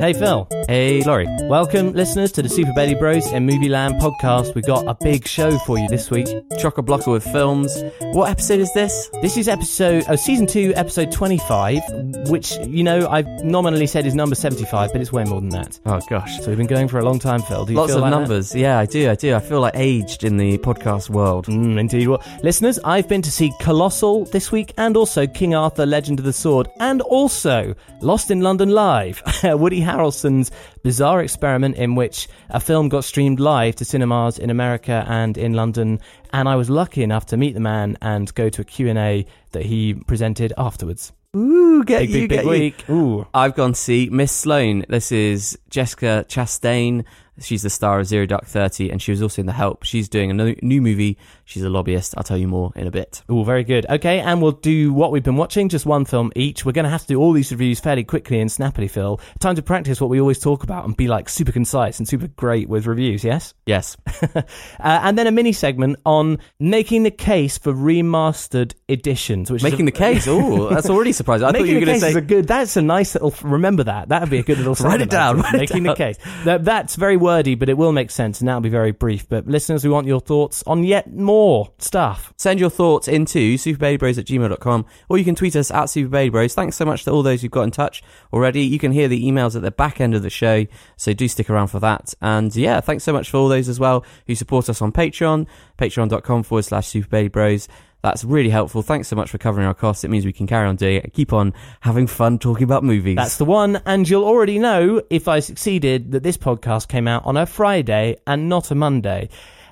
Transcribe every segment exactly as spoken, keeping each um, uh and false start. Hey Phil. Hey Laurie. Welcome listeners to the Super Belly Bros and Movie Land podcast. We've got a big show for you this week. Chock-a-blocker with films. What episode is this? This is episode, oh, season two, episode twenty-five, which, you know, I've nominally said is number seventy-five, but it's way more than that. Oh gosh. So we've been going for a long time, Phil. Do you Lots feel of like numbers. That? Yeah, I do, I do. I feel like aged in the podcast world. Mm, indeed. Well, listeners, I've been to see Colossal this week and also King Arthur Legend of the Sword and also Lost in London Live. Woody Harrelson. Harrelson's bizarre experiment in which a film got streamed live to cinemas in America and in London, and I was lucky enough to meet the man and go to a Q and A that he presented afterwards. Ooh, get big, you, big, get big week. You. Ooh. I've gone to see Miss Sloane. This is Jessica Chastain. She's the star of Zero Dark Thirty, and she was also in The Help. She's doing a new movie. She's a lobbyist. I'll tell you more in a bit. Ooh, very good. Okay, and we'll do what we've been watching, just one film each. We're going to have to do all these reviews fairly quickly and snappily, Phil. Time to practice what we always talk about and be like super concise and super great with reviews, yes? Yes. uh, and then a mini segment on making the case for remastered editions. Which making is a- the case? Ooh, that's already surprising. I making thought you were going to say... Is a good, that's a nice little... Remember that. That would be a good little segment. Write it down. Write making it down. The case. That, that's very wordy, but it will make sense, and that'll be very brief. But listeners, we want your thoughts on yet more stuff. Send your thoughts into superbabybros at gmail dot com, or you can tweet us at superbabybros. Thanks so much to all those who've got in touch already. You can hear the emails at the back end of the show, so do stick around for that. And yeah, thanks so much for all those as well who support us on Patreon, patreon dot com forward slash superbabybros. That's really helpful. Thanks so much for covering our costs. It means we can carry on doing it and keep on having fun talking about movies. That's the one. And you'll already know, if I succeeded, that this podcast came out on a Friday and not a Monday.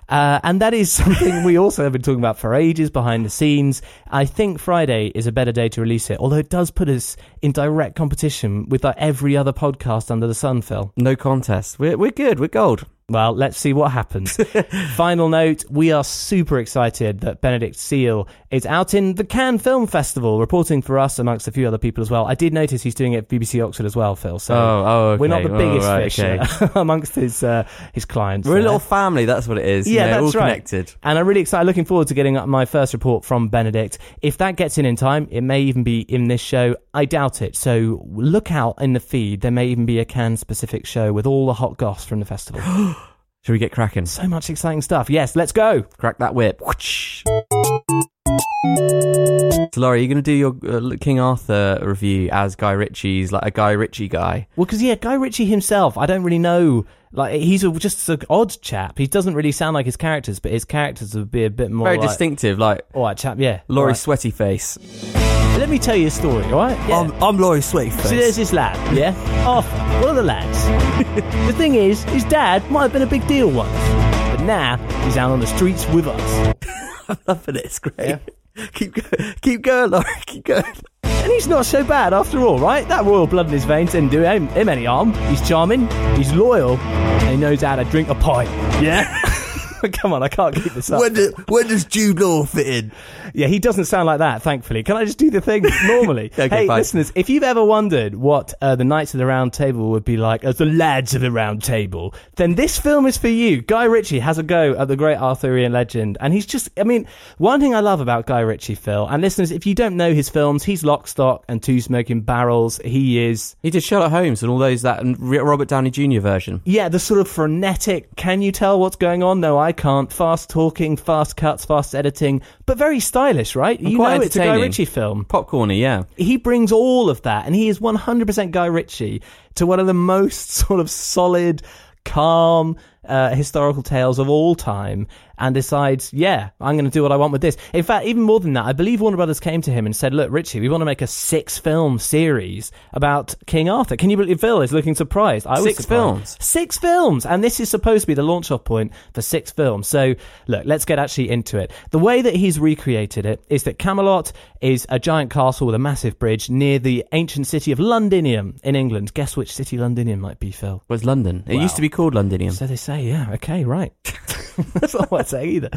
Uh, and that is something we also have been talking about for ages behind the scenes. I think Friday is a better day to release it, although it does put us in direct competition with like every other podcast under the sun, Phil. No contest. We're, we're good. We're gold. Well, let's see what happens. Final note, we are super excited that Benedict Seal is out in the Cannes Film Festival, reporting for us amongst a few other people as well. I did notice he's doing it at B B C Oxford as well, Phil. So oh, oh, okay. We're not the biggest oh, right, fish okay. amongst his uh, his clients. We're there. A little family, that's what it is. Yeah, you know, that's all right. Connected. And I'm really excited, looking forward to getting my first report from Benedict. If that gets in in time, it may even be in this show. I doubt it. So look out in the feed. There may even be a Cannes-specific show with all the hot goss from the festival. Should we get cracking? So much exciting stuff. Yes, let's go. Crack that whip. Whoosh. So, Laurie, are you going to do your uh, King Arthur review as Guy Ritchie's, like a Guy Ritchie guy? Well, because, yeah, Guy Ritchie himself, I don't really know. Like, he's a, just an odd chap. He doesn't really sound like his characters, but his characters would be a bit more... Very like, distinctive, like... All right, chap, yeah. Laurie right. Sweaty Face. Let me tell you a story, all right? Yeah. I'm, I'm Laurie Sweaty Face. So there's this lad, yeah? Arthur, one of the lads. The thing is, his dad might have been a big deal once, but now he's out on the streets with us. I'm loving it, it's great. Yeah. Keep going, keep going, Laurie, keep going. And he's not so bad after all, right? That royal blood in his veins didn't do him, him any harm. He's charming, he's loyal, and he knows how to drink a pint. Yeah? Come on, I can't keep this up. When, do, when does Jude Law fit in? Yeah, he doesn't sound like that, thankfully. Can I just do the thing normally? Okay, hey, fine. Listeners, if you've ever wondered what uh, the Knights of the Round Table would be like as the lads of the Round Table, then this film is for you. Guy Ritchie has a go at the great Arthurian legend. And he's just, I mean, one thing I love about Guy Ritchie, Phil, and listeners, if you don't know his films, he's Lock, Stock and Two Smoking Barrels. He is... He did Sherlock Holmes and all those, that and Robert Downey Junior version. Yeah, the sort of frenetic, can you tell what's going on? No, I can't. Fast talking, fast cuts, fast editing, but very stylish, right? And you know it's a Guy Ritchie film. Popcorny, yeah. He brings all of that, and he is one hundred percent Guy Ritchie to one of the most sort of solid, calm uh, historical tales of all time, and decides, yeah, I'm going to do what I want with this. In fact, even more than that, I believe Warner Brothers came to him and said, look, Ritchie, we want to make a six-film series about King Arthur. Can you believe Phil is looking surprised? I was six surprised. Films? Six films! And this is supposed to be the launch-off point for six films. So, look, let's get actually into it. The way that he's recreated it is that Camelot is a giant castle with a massive bridge near the ancient city of Londinium in England. Guess which city Londinium might be, Phil? Well, it's London. Wow. It used to be called Londinium. So they say, yeah, okay, right. That's not what I'd say either.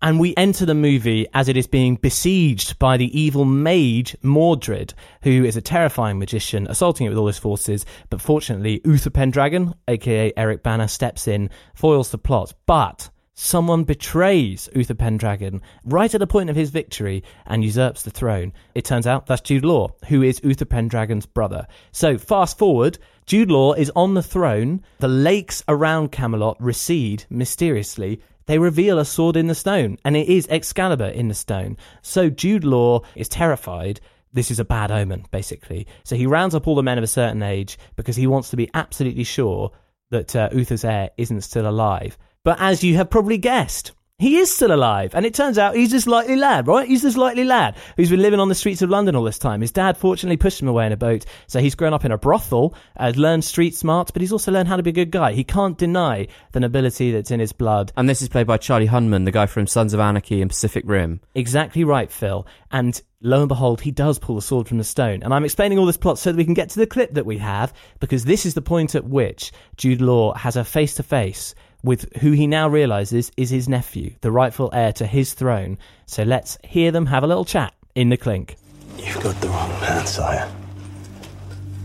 And we enter the movie as it is being besieged by the evil mage Mordred, who is a terrifying magician, assaulting it with all his forces. But fortunately, Uther Pendragon, aka Eric Banner, steps in, foils the plot. But someone betrays Uther Pendragon right at the point of his victory and usurps the throne. It turns out that's Jude Law, who is Uther Pendragon's brother. So fast forward, Jude Law is on the throne. The lakes around Camelot recede mysteriously. They reveal a sword in the stone, and it is Excalibur in the stone. So Jude Law is terrified. This is a bad omen, basically. So he rounds up all the men of a certain age because he wants to be absolutely sure that uh, Uther's heir isn't still alive. But as you have probably guessed, he is still alive. And it turns out he's this likely lad, right? He's this likely lad who's been living on the streets of London all this time. His dad fortunately pushed him away in a boat. So he's grown up in a brothel, uh, learned street smarts, but he's also learned how to be a good guy. He can't deny the nobility that's in his blood. And this is played by Charlie Hunnam, the guy from Sons of Anarchy and Pacific Rim. Exactly right, Phil. And lo and behold, he does pull the sword from the stone. And I'm explaining all this plot so that we can get to the clip that we have, because this is the point at which Jude Law has a face-to-face with who he now realises is his nephew, the rightful heir to his throne. So let's hear them have a little chat in the clink. You've got the wrong man, sire.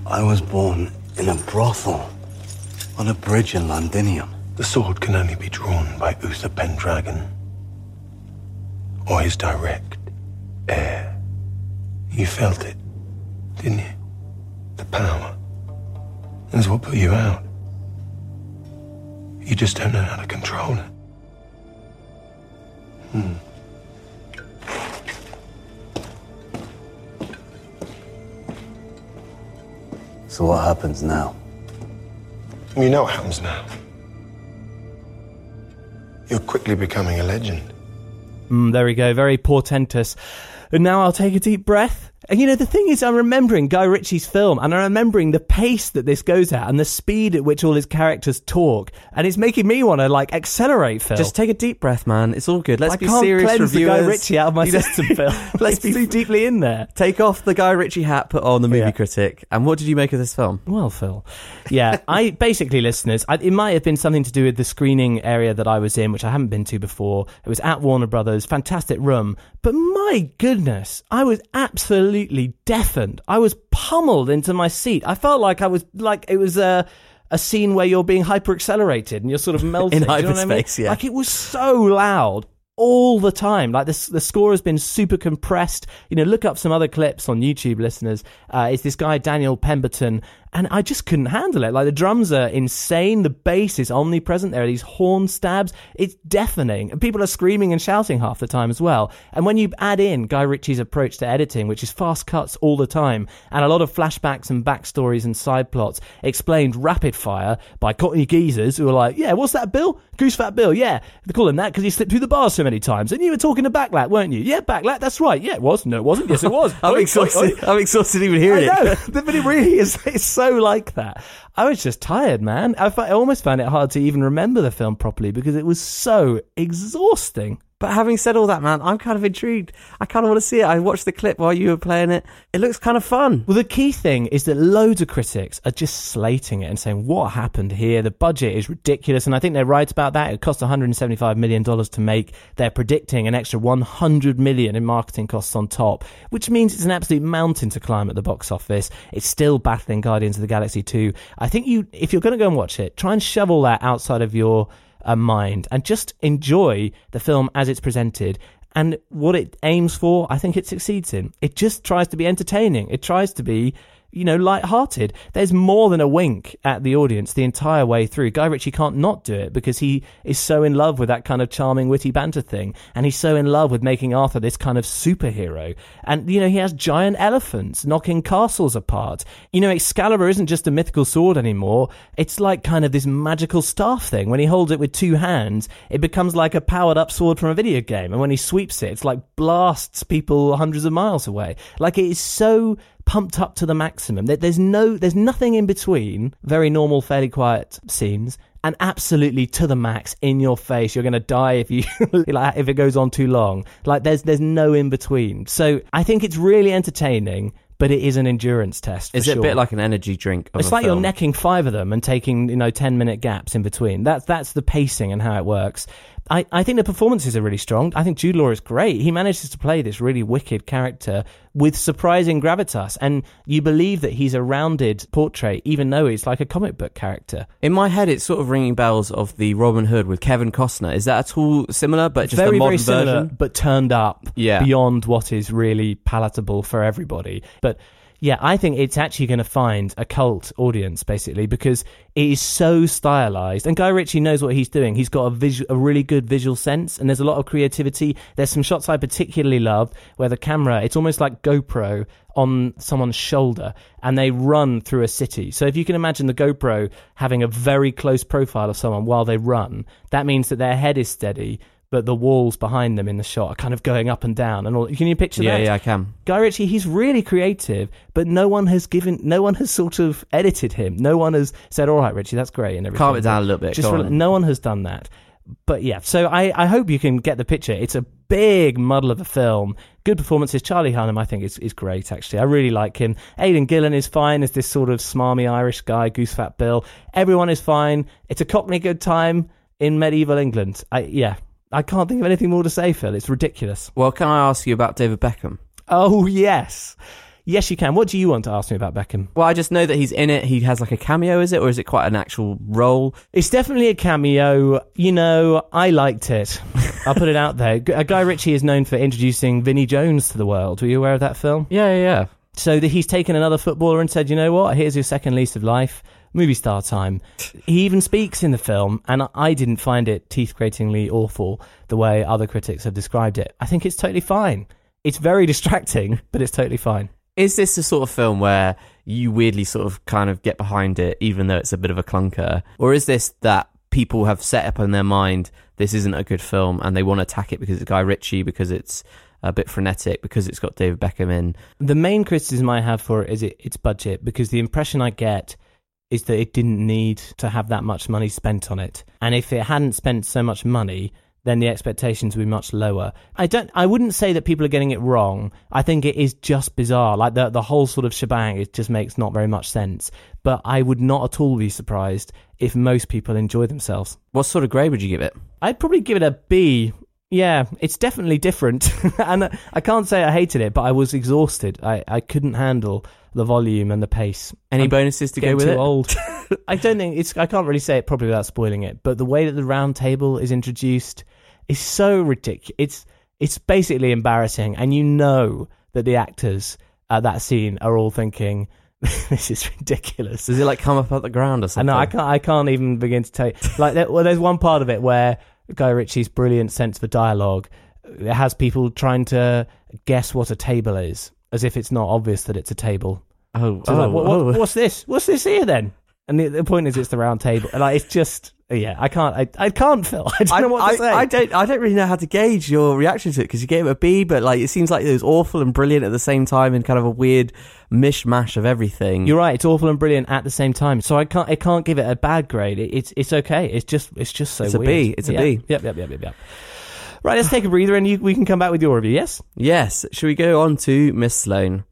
I was born in a brothel on a bridge in Londinium. The sword can only be drawn by Uther Pendragon or his direct heir. You felt it, didn't you? The power. That's what put you out. You just don't know how to control it. Hmm. So what happens now? You know what happens now. You're quickly becoming a legend. Mm, there we go. Very portentous. And now I'll take a deep breath. And, you know, the thing is, I'm remembering Guy Ritchie's film, and I'm remembering the pace that this goes at and the speed at which all his characters talk. And it's making me want to, like, accelerate, Phil. Just take a deep breath, man. It's all good. Let's I be serious reviewers. I can't cleanse Guy Ritchie out of my system, Phil. Let's be too deeply in there. Take off the Guy Ritchie hat, put on the movie yeah. critic. And what did you make of this film? Well, Phil, yeah, I basically, listeners, I, it might have been something to do with the screening area that I was in, which I haven't been to before. It was at Warner Brothers. Fantastic room. But my goodness, I was absolutely... absolutely deafened. I was pummeled into my seat. I felt like I was like it was a a scene where you're being hyper accelerated and you're sort of melting in hyperspace. You know what I mean? Yeah, like it was so loud all the time. Like this, the score has been super compressed. You know, look up some other clips on YouTube, listeners. Uh, it's this guy Daniel Pemberton, and I just couldn't handle it. Like the drums are insane. The bass is omnipresent. There are these horn stabs. It's deafening. And people are screaming and shouting half the time as well. And when you add in Guy Ritchie's approach to editing, which is fast cuts all the time, and a lot of flashbacks and backstories and side plots explained rapid fire by Cockney geezers who are like, yeah, what's that, Bill? Goose Fat Bill, yeah. They call him that because he slipped through the bar so many times. And you were talking to Backlack, weren't you? Yeah, Backlack, that's right. Yeah, it was. No, it wasn't. Yes, it was. I'm exhausted. I'm exhausted even hearing it. I know. But it really is... It's so like that. I was just tired, man. I, I almost found it hard to even remember the film properly because it was so exhausting. But having said all that, man, I'm kind of intrigued. I kind of want to see it. I watched the clip while you were playing it. It looks kind of fun. Well, the key thing is that loads of critics are just slating it and saying, what happened here? The budget is ridiculous. And I think they're right about that. It cost one hundred seventy-five million dollars to make. They're predicting an extra one hundred million dollars in marketing costs on top, which means it's an absolute mountain to climb at the box office. It's still battling Guardians of the Galaxy two. I think you, if you're going to go and watch it, try and shovel that outside of your... a mind and just enjoy the film as it's presented and what it aims for. I think it succeeds in it. Just tries to be entertaining. It tries to be, you know, light-hearted. There's more than a wink at the audience the entire way through. Guy Ritchie can't not do it because he is so in love with that kind of charming, witty banter thing, and he's so in love with making Arthur this kind of superhero. And, you know, he has giant elephants knocking castles apart. You know, Excalibur isn't just a mythical sword anymore. It's like kind of this magical staff thing. When he holds it with two hands, it becomes like a powered-up sword from a video game, and when he sweeps it, it's like blasts people hundreds of miles away. Like, it is so... pumped up to the maximum. There's no, there's nothing in between very normal, fairly quiet scenes and absolutely to the max, in your face. You're going to die if you like if it goes on too long. Like there's there's no in between. So I think it's really entertaining. But it is an endurance test. It's sure. a bit like an energy drink. Of it's a like film. You're necking five of them and taking, you know, ten minute gaps in between. That's that's the pacing and how it works. I, I think the performances are really strong. I think Jude Law is great. He manages to play this really wicked character with surprising gravitas, and you believe that he's a rounded portrait, even though he's like a comic book character. In my head, it's sort of ringing bells of the Robin Hood with Kevin Costner. Is that at all similar, but just very, a modern very similar, version? But turned up yeah. beyond what is really palatable for everybody. But yeah, I think it's actually going to find a cult audience, basically, because it is so stylized. And Guy Ritchie knows what he's doing. He's got a visu- a really good visual sense, and there's a lot of creativity. There's some shots I particularly love where the camera, it's almost like GoPro on someone's shoulder, and they run through a city. So if you can imagine the GoPro having a very close profile of someone while they run, that means that their head is steady, but the walls behind them in the shot are kind of going up and down. And all. Can you picture yeah, that? Yeah, yeah, I can. Guy Ritchie, he's really creative, but no one has given, no one has sort of edited him. No one has said, all right, Ritchie, that's great. And everything. Calm it down a little bit. Just on. No one has done that. But yeah, so I, I hope you can get the picture. It's a big muddle of a film. Good performances. Charlie Hunnam, I think, is, is great, actually. I really like him. Aidan Gillen is fine as this sort of smarmy Irish guy, Goose Fat Bill. Everyone is fine. It's a Cockney good time in medieval England. I, yeah. I can't think of anything more to say, Phil. It's ridiculous. Well, can I ask you about David Beckham? Oh, yes. Yes, you can. What do you want to ask me about Beckham? Well, I just know that he's in it. He has like a cameo, is it? Or is it quite an actual role? It's definitely a cameo. You know, I liked it. I'll put it out there. Guy Ritchie is known for introducing Vinnie Jones to the world. Were you aware of that film? Yeah, yeah, yeah. So that he's taken another footballer and said, you know what? Here's your second lease of life. Movie star time. He even speaks in the film, and I didn't find it teeth-gratingly awful the way other critics have described it. I think it's totally fine. It's very distracting, but it's totally fine. Is this the sort of film where you weirdly sort of kind of get behind it, even though it's a bit of a clunker? Or is this that people have set up in their mind, this isn't a good film, and they want to attack it because it's Guy Ritchie, because it's a bit frenetic, because it's got David Beckham in? The main criticism I have for it is it, its budget, because the impression I get is that it didn't need to have that much money spent on it. And if it hadn't spent so much money, then the expectations would be much lower. I don't. I wouldn't say that people are getting it wrong. I think it is just bizarre. Like, the, the whole sort of shebang, it just makes not very much sense. But I would not at all be surprised if most people enjoy themselves. What sort of grade would you give it? I'd probably give it a B. Yeah, it's definitely different. And I can't say I hated it, but I was exhausted. I, I couldn't handle the volume and the pace. Any I'm bonuses to go with too it? Old. I don't think it's. I can't really say it probably without spoiling it. But the way that the round table is introduced is so ridiculous. It's it's basically embarrassing, and you know that the actors at that scene are all thinking, "This is ridiculous." Does it like come up at the ground or something? I know. I can't. I can't even begin to tell you. Like, there, well, there's one part of it where Guy Ritchie's brilliant sense for dialogue, it has people trying to guess what a table is, as if it's not obvious that it's a table. Oh, so oh, like, what, what, oh. What's this? What's this here then? And the, the point is, it's the round table. Like, it's just, yeah, I can't, I, I can't, Phil. I don't I, know what I, to say. I don't, I don't really know how to gauge your reaction to it, because you gave it a B, but like, it seems like it was awful and brilliant at the same time, and kind of a weird mishmash of everything. You're right. It's awful and brilliant at the same time. So I can't, I can't give it a bad grade. It, it's, it's okay. It's just, it's just so. It's a weird. B. It's a yeah. B. Yep. Yep. Yep. Yep. Yep. Right, let's take a breather and you, we can come back with your review, yes? Yes. Shall we go on to Miss Sloane?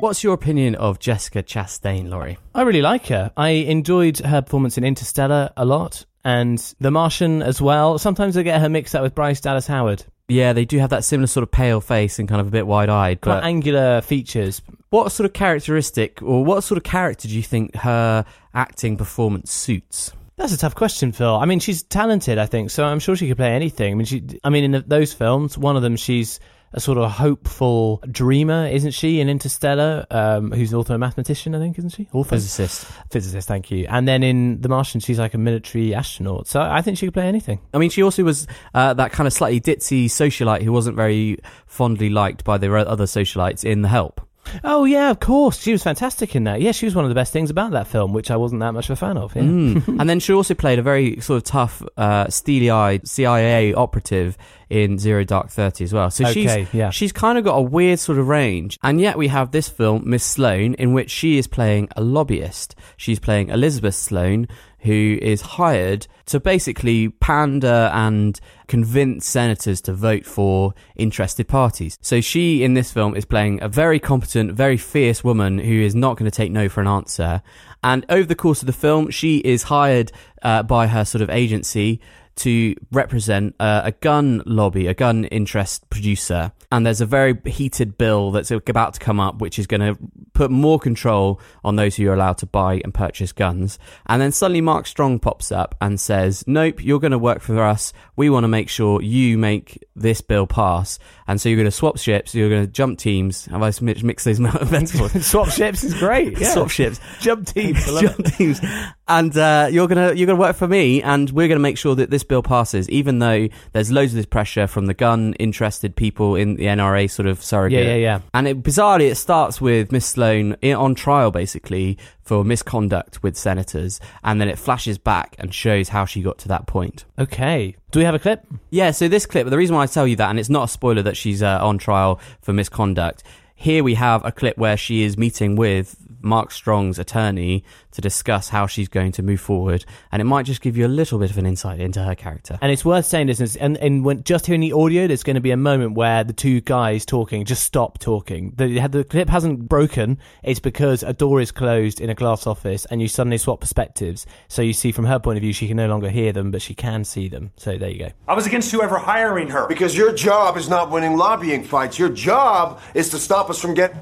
What's your opinion of Jessica Chastain, Laurie? I really like her. I enjoyed her performance in Interstellar a lot, and The Martian as well. Sometimes I get her mixed up with Bryce Dallas Howard. Yeah, they do have that similar sort of pale face and kind of a bit wide-eyed. But quite angular features. What sort of characteristic, or what sort of character do you think her acting performance suits? That's a tough question, Phil. I mean, she's talented, I think, so I'm sure she could play anything. I mean, she, I mean, in the, those films, one of them, she's a sort of hopeful dreamer, isn't she, in Interstellar, um, who's also a mathematician, I think, isn't she? Author. Physicist. Physicist, thank you. And then in The Martian, she's like a military astronaut, so I think she could play anything. I mean, she also was uh, that kind of slightly ditzy socialite who wasn't very fondly liked by the other socialites in The Help. Oh, yeah, of course. She was fantastic in that. Yeah, she was one of the best things about that film, which I wasn't that much of a fan of. Yeah. Mm. And then she also played a very sort of tough, uh, steely-eyed C I A operative in Zero Dark Thirty as well. So okay, she's, yeah. she's kind of got a weird sort of range. And yet we have this film, Miss Sloane, in which she is playing a lobbyist. She's playing Elizabeth Sloane, who is hired to basically pander and convince senators to vote for interested parties. So she, in this film, is playing a very competent, very fierce woman who is not going to take no for an answer. And over the course of the film, she is hired uh, by her sort of agency to represent uh, a gun lobby, a gun interest producer. And there's a very heated bill that's about to come up, which is going to put more control on those who are allowed to buy and purchase guns. And then suddenly Mark Strong pops up and says, nope, you're going to work for us. We want to make sure you make this bill pass. And so you're going to swap ships. You're going to jump teams. Have I mixed those metaphors? Swap ships is great. Yeah. Swap ships. Jump teams. Jump it. teams. And uh, you're going to you're going to work for me, and we're going to make sure that this bill passes, even though there's loads of this pressure from the gun interested people in the N R A sort of surrogate. Yeah, yeah, yeah. And it, bizarrely, it starts with Miss Sloane on trial, basically, for misconduct with senators, and then it flashes back and shows how she got to that point. Okay. Do we have a clip? Yeah, so this clip, the reason why I tell you that, and it's not a spoiler that she's uh, on trial for misconduct, here we have a clip where she is meeting with Mark Strong's attorney to discuss how she's going to move forward, and it might just give you a little bit of an insight into her character. And it's worth saying this, and, and when just hearing the audio, there's going to be a moment where the two guys talking just stop talking. The, the clip hasn't broken, it's because a door is closed in a glass office and you suddenly swap perspectives, so you see from her point of view she can no longer hear them, but she can see them. So there you go. I was against whoever hiring her, because your job is not winning lobbying fights. Your job is to stop us from getting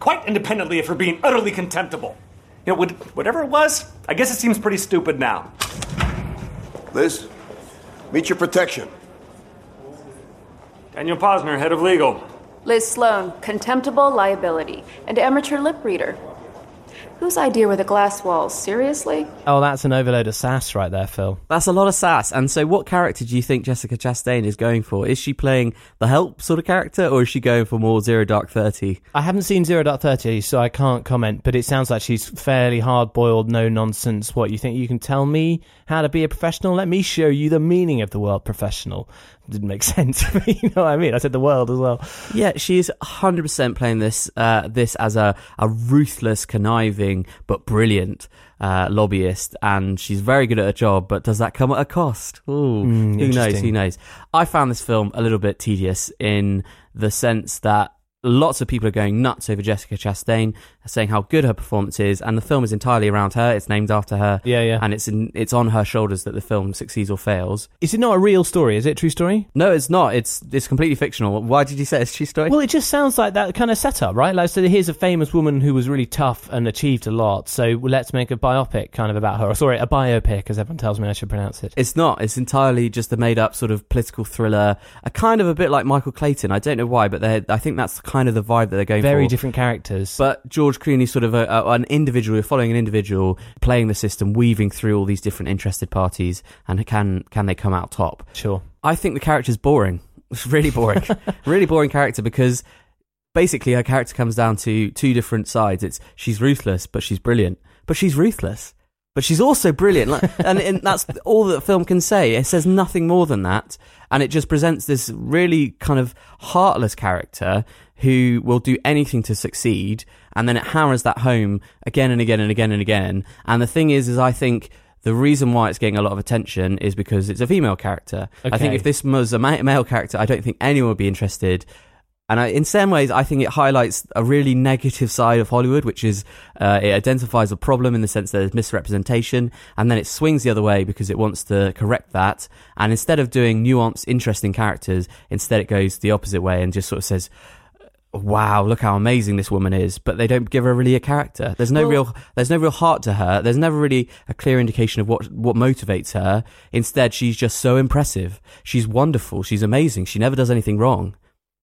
quite independently of her being utterly contemptible. You know, would, whatever it was, I guess it seems pretty stupid now. Liz, meet your protection. Daniel Posner, head of legal. Liz Sloane, contemptible liability and amateur lip reader. Whose idea were the glass walls? Seriously? Oh, that's an overload of sass right there, Phil. That's a lot of sass. And so what character do you think Jessica Chastain is going for? Is she playing the Help sort of character, or is she going for more Zero Dark Thirty? I haven't seen Zero Dark Thirty, so I can't comment, but it sounds like she's fairly hard-boiled, no-nonsense. What, you think you can tell me how to be a professional? Let me show you the meaning of the word professional. Didn't make sense. You know what I mean? I said the world as well. Yeah, she is one hundred percent playing this uh, this as a, a ruthless, conniving, but brilliant uh, lobbyist, and she's very good at her job, but does that come at a cost? Ooh, mm, who knows, who knows? I found this film a little bit tedious in the sense that lots of people are going nuts over Jessica Chastain, saying how good her performance is, and the film is entirely around her. It's named after her. Yeah, yeah. And it's in, it's on her shoulders that the film succeeds or fails. Is it not a real story? Is it a true story? No, it's not. It's it's completely fictional. Why did you say it's a true story? Well, it just sounds like that kind of setup, right? Like, so here's a famous woman who was really tough and achieved a lot, so let's make a biopic kind of about her. Or sorry, a biopic, as everyone tells me I should pronounce it. It's not. It's entirely just a made-up sort of political thriller, a kind of a bit like Michael Clayton. I don't know why, but I think that's kind of the vibe that they're going very for. Very different characters. But George Clooney's sort of a, a, an individual, you're following an individual, playing the system, weaving through all these different interested parties, and can can they come out top? Sure. I think the character's boring. It's really boring. Really boring character, because basically her character comes down to two different sides. It's she's ruthless, but she's brilliant. But she's ruthless. But she's also brilliant. and, and that's all that the film can say. It says nothing more than that. And it just presents this really kind of heartless character who will do anything to succeed, and then it hammers that home again and again and again and again. And the thing is, is I think the reason why it's getting a lot of attention is because it's a female character. Okay. I think if this was a male character, I don't think anyone would be interested. And I, in some ways, I think it highlights a really negative side of Hollywood, which is uh, it identifies a problem in the sense that there's misrepresentation, and then it swings the other way because it wants to correct that. And instead of doing nuanced, interesting characters, instead it goes the opposite way and just sort of says, wow, look how amazing this woman is, but they don't give her really a character. There's no well, real there's no real heart to her. There's never really a clear indication of what what motivates her. Instead, she's just so impressive. She's wonderful. She's amazing. She never does anything wrong.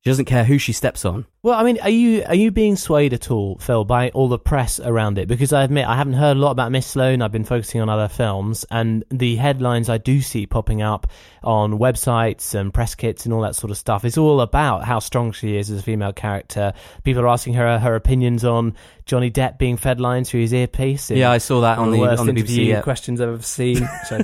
She doesn't care who she steps on. Well, I mean, are you are you being swayed at all, Phil, by all the press around it? Because I admit, I haven't heard a lot about Miss Sloane. I've been focusing on other films, and the headlines I do see popping up on websites and press kits and all that sort of stuff is all about how strong she is as a female character. People are asking her her opinions on Johnny Depp being fed lines through his earpiece. Yeah, I saw that on the, on the B B C. Yeah. Questions I've ever seen. So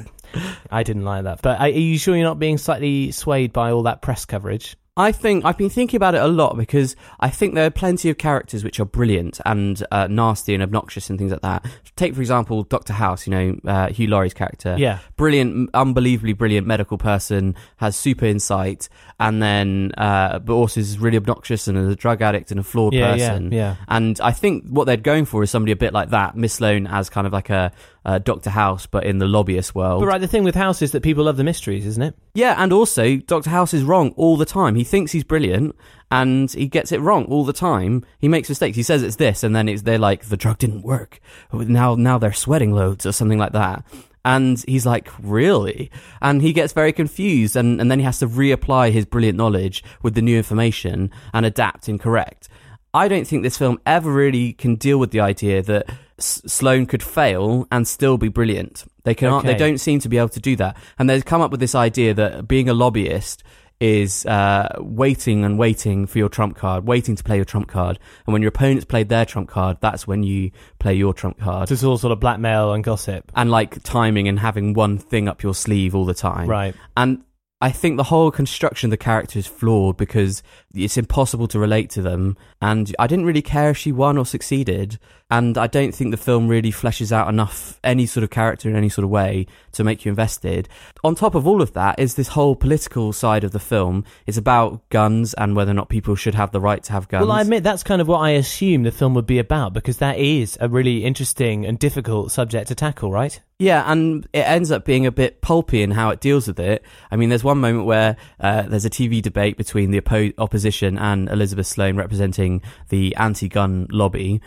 I didn't like that. But are you sure you're not being slightly swayed by all that press coverage? I think I've been thinking about it a lot because I think there are plenty of characters which are brilliant and uh, nasty and obnoxious and things like that. Take, for example, Doctor House, you know, uh, Hugh Laurie's character. Yeah. Brilliant, unbelievably brilliant medical person, has super insight, and then, uh, but also is really obnoxious and a drug addict and a flawed yeah, person. Yeah, yeah. And I think what they're going for is somebody a bit like that. Miss Sloane as kind of like a uh, Doctor House, but in the lobbyist world. But right, the thing with House is that people love the mysteries, isn't it? Yeah, and also Doctor House is wrong all the time. He He thinks he's brilliant and he gets it wrong all the time. He makes mistakes. He says it's this and then it's they're like, the drug didn't work. Now now they're sweating loads or something like that. And he's like, really? And he gets very confused and, and then he has to reapply his brilliant knowledge with the new information and adapt and correct. I don't think this film ever really can deal with the idea that S- Sloane could fail and still be brilliant. They can't. Okay. They don't seem to be able to do that. And they've come up with this idea that being a lobbyist is uh, waiting and waiting for your trump card, waiting to play your trump card. And when your opponent's played their trump card, that's when you play your trump card. So it's all sort of blackmail and gossip. And like timing and having one thing up your sleeve all the time. Right. And I think the whole construction of the character is flawed because it's impossible to relate to them. And I didn't really care if she won or succeeded. And I don't think the film really fleshes out enough any sort of character in any sort of way to make you invested. On top of all of that is this whole political side of the film. It's about guns and whether or not people should have the right to have guns. Well, I admit that's kind of what I assume the film would be about, because that is a really interesting and difficult subject to tackle, right? Yeah, and it ends up being a bit pulpy in how it deals with it. I mean, there's one moment where uh, there's a T V debate between the oppo- opposition and Elizabeth Sloane representing the anti-gun lobby.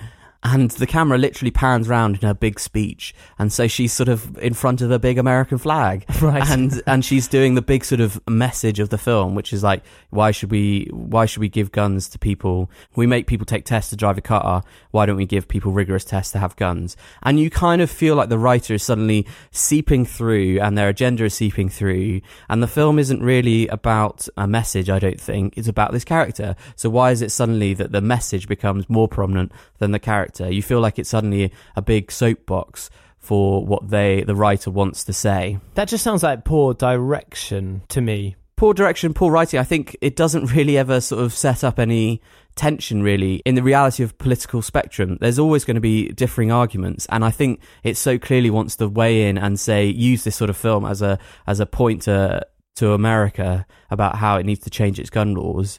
And the camera literally pans round in her big speech. And so she's sort of in front of a big American flag. Right. And and she's doing the big sort of message of the film, which is like, why should we why should we give guns to people? We make people take tests to drive a car. Why don't we give people rigorous tests to have guns? And you kind of feel like the writer is suddenly seeping through and their agenda is seeping through. And the film isn't really about a message, I don't think. It's about this character. So why is it suddenly that the message becomes more prominent than the character? You feel like it's suddenly a big soapbox for what they, the writer wants to say. That just sounds like poor direction to me. Poor direction, poor writing. I think it doesn't really ever sort of set up any tension, really, in the reality of political spectrum. There's always going to be differing arguments, and I think it so clearly wants to weigh in and say, use this sort of film as a as a pointer to America about how it needs to change its gun laws.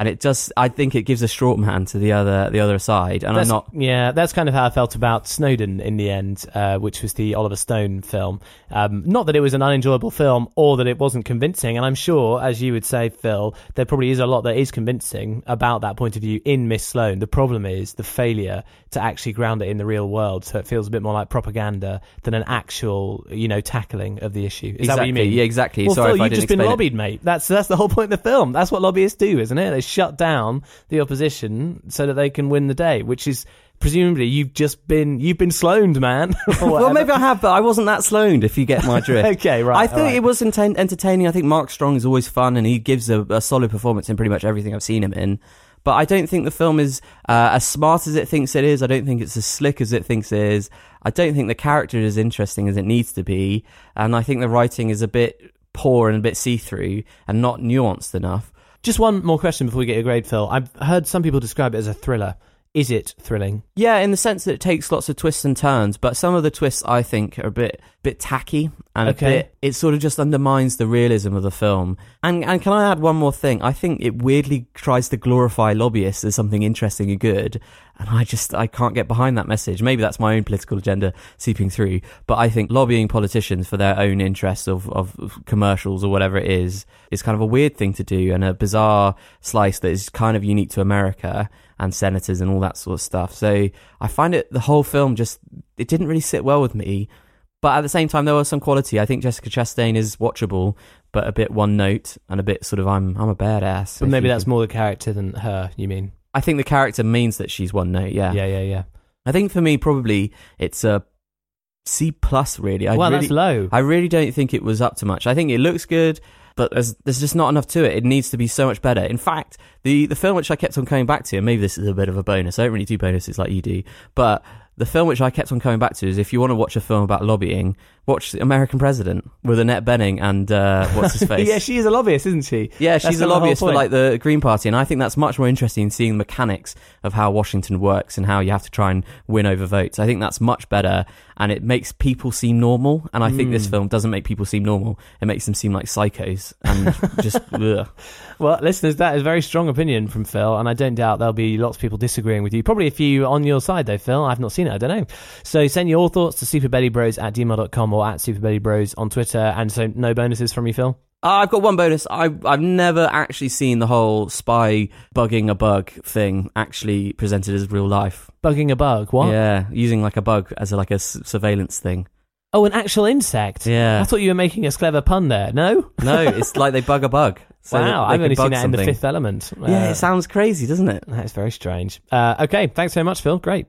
And it just, I think it gives a short man to the other the other side. And that's, I'm not... Yeah, that's kind of how I felt about Snowden in the end, uh, which was the Oliver Stone film. Um, not that it was an unenjoyable film or that it wasn't convincing. And I'm sure, as you would say, Phil, there probably is a lot that is convincing about that point of view in Miss Sloane. The problem is the failure to actually ground it in the real world. So it feels a bit more like propaganda than an actual, you know, tackling of the issue. Is exactly. that what you mean? Yeah, exactly. Well, Sorry Phil, if I you've just been lobbied, it. mate. That's, that's the whole point of the film. That's what lobbyists do, isn't it? They shut down the opposition so that they can win the day, which is presumably you've just been you've been Sloaned, man. Well, maybe I have, but I wasn't that Sloaned, if you get my drift. Okay, right. I think right. It was ent- entertaining. I think Mark Strong is always fun, and he gives a, a solid performance in pretty much everything I've seen him in. But I don't think the film is uh, as smart as it thinks it is. I don't think it's as slick as it thinks it is. I don't think the character is as interesting as it needs to be, and I think the writing is a bit poor and a bit see-through and not nuanced enough. Just one more question before we get your grade, Phil. I've heard some people describe it as a thriller. Is it thrilling? Yeah, in the sense that it takes lots of twists and turns, but some of the twists, I think, are a bit bit tacky and okay. a bit, it sort of just undermines the realism of the film. And and can I add one more thing? I think it weirdly tries to glorify lobbyists as something interesting and good, and I just, I can't get behind that message. Maybe that's my own political agenda seeping through, but I think lobbying politicians for their own interests of, of commercials or whatever it is, is kind of a weird thing to do and a bizarre slice that is kind of unique to America and senators and all that sort of stuff. So I find it, the whole film just, it didn't really sit well with me. But at the same time, there was some quality. I think Jessica Chastain is watchable, but a bit one note and a bit sort of I'm I'm a badass. But maybe that's can. more the character than her, you mean? I think the character means that she's one note, yeah. Yeah, yeah, yeah. I think for me, probably, it's a C plus, really. I well, really, that's low. I really don't think it was up to much. I think it looks good, but there's, there's just not enough to it. It needs to be so much better. In fact, the, the film which I kept on coming back to, and maybe this is a bit of a bonus, I don't really do bonuses like you do, but... The film which I kept on coming back to is if you want to watch a film about lobbying, watch The American President with Annette Bening and uh, what's his face? Yeah, she is a lobbyist, isn't she? Yeah, she's a lobbyist for like the Green Party, and I think that's much more interesting, seeing the mechanics of how Washington works and how you have to try and win over votes. I think that's much better, and it makes people seem normal, and I mm. think this film doesn't make people seem normal. It makes them seem like psychos and just ugh. Well, listeners, that is a very strong opinion from Phil, and I don't doubt there'll be lots of people disagreeing with you. Probably a few on your side though, Phil. I've not seen it, I don't know. So send your thoughts to superbellybros at gmail dot com or at superbellybros on Twitter. And so no bonuses from you, Phil? Uh, I've got one bonus. I, I've never actually seen the whole spy bugging a bug thing actually presented as real life. Bugging a bug? What? Yeah, using like a bug as a, like a s- surveillance thing. Oh, an actual insect? Yeah. I thought you were making a clever pun there. No? No, it's like they bug a bug. So wow, I've only seen that something. In The Fifth Element. Uh, yeah, it sounds crazy, doesn't it? That's very strange. Uh, okay, thanks so much, Phil. Great.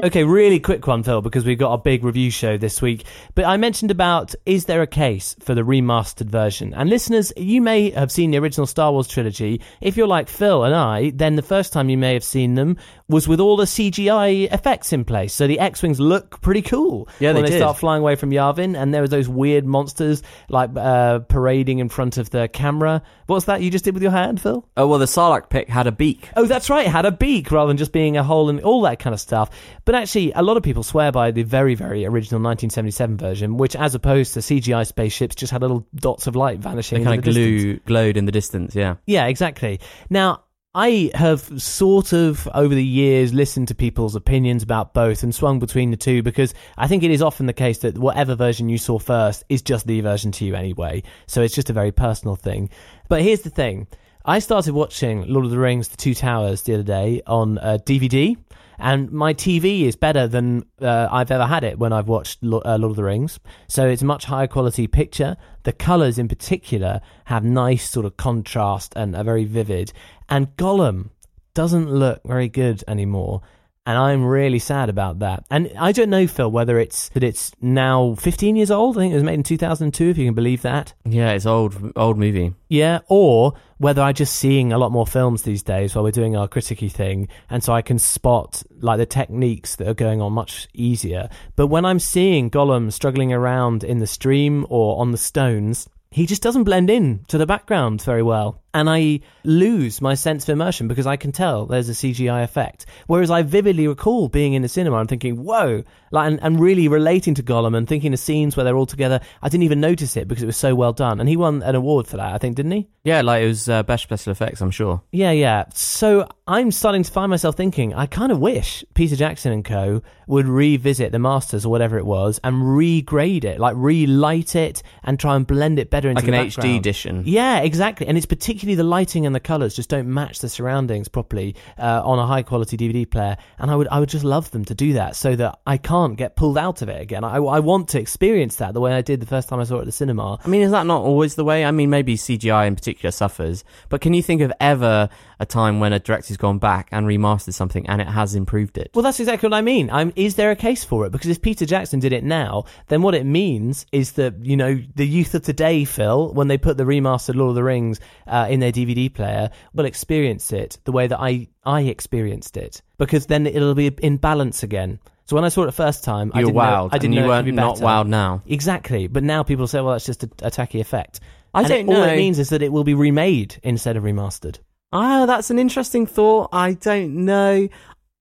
Okay, really quick one, Phil, because we've got a big review show this week. But I mentioned about, is there a case for the remastered version? And listeners, you may have seen the original Star Wars trilogy. If you're like Phil and I, then the first time you may have seen them was with all the C G I effects in place. So the X-Wings look pretty cool. Yeah, they When they did. Start flying away from Yavin, and there was those weird monsters like uh, parading in front of the camera. What's that you just did with your hand, Phil? Oh, well, the Sarlacc pit had a beak. Oh, that's right, it had a beak rather than just being a hole and all that kind of stuff. But actually, a lot of people swear by the very, very original nineteen seventy-seven version, which, as opposed to C G I spaceships, just had little dots of light vanishing. They kind of the glue, distance. glowed in the distance, yeah. Yeah, exactly. Now, I have sort of, over the years, listened to people's opinions about both and swung between the two, because I think it is often the case that whatever version you saw first is just the version to you anyway. So it's just a very personal thing. But here's the thing. I started watching Lord of the Rings The Two Towers the other day on uh, D V D. And my T V is better than uh, I've ever had it when I've watched Lo- uh, Lord of the Rings. So it's a much higher quality picture. The colours in particular have nice sort of contrast and are very vivid. And Gollum doesn't look very good anymore. And I'm really sad about that. And I don't know, Phil, whether it's that it's now fifteen years old. I think it was made in two thousand two, if you can believe that. Yeah, it's old, old movie. Yeah, or whether I'm just seeing a lot more films these days while we're doing our critiquey thing, and so I can spot like the techniques that are going on much easier. But when I'm seeing Gollum struggling around in the stream or on the stones, he just doesn't blend in to the background very well. And I lose my sense of immersion because I can tell there's a C G I effect. Whereas I vividly recall being in the cinema and thinking, whoa, like, and, and really relating to Gollum and thinking of scenes where they're all together. I didn't even notice it because it was so well done. And he won an award for that, I think, didn't he? Yeah, like it was uh, Best Special Effects, I'm sure. Yeah, yeah. So I'm starting to find myself thinking, I kind of wish Peter Jackson and co would revisit the Masters or whatever it was and regrade it, like relight it and try and blend it better into like the background. Like an H D edition. Yeah, exactly. And it's particularly Particularly the lighting and the colours just don't match the surroundings properly uh, on a high quality D V D player, and I would I would just love them to do that so that I can't get pulled out of it again. I, I want to experience that the way I did the first time I saw it at the cinema. I mean, is that not always the way? I mean, maybe C G I in particular suffers, but can you think of ever a time when a director's gone back and remastered something and it has improved it? Well, that's exactly what I mean. I'm, is there a case for it? Because if Peter Jackson did it now, then what it means is that, you know, the youth of today, Phil, when they put the remastered Lord of the Rings uh, in their D V D player, will experience it the way that I, I experienced it. Because then it'll be in balance again. So when I saw it the first time, You're I didn't wowed, know, I didn't and know you weren't be not wowed now. Exactly. But now people say, well, that's just a, a tacky effect. I and don't it, know. All it means is that it will be remade instead of remastered. Ah, oh, that's an interesting thought. I don't know.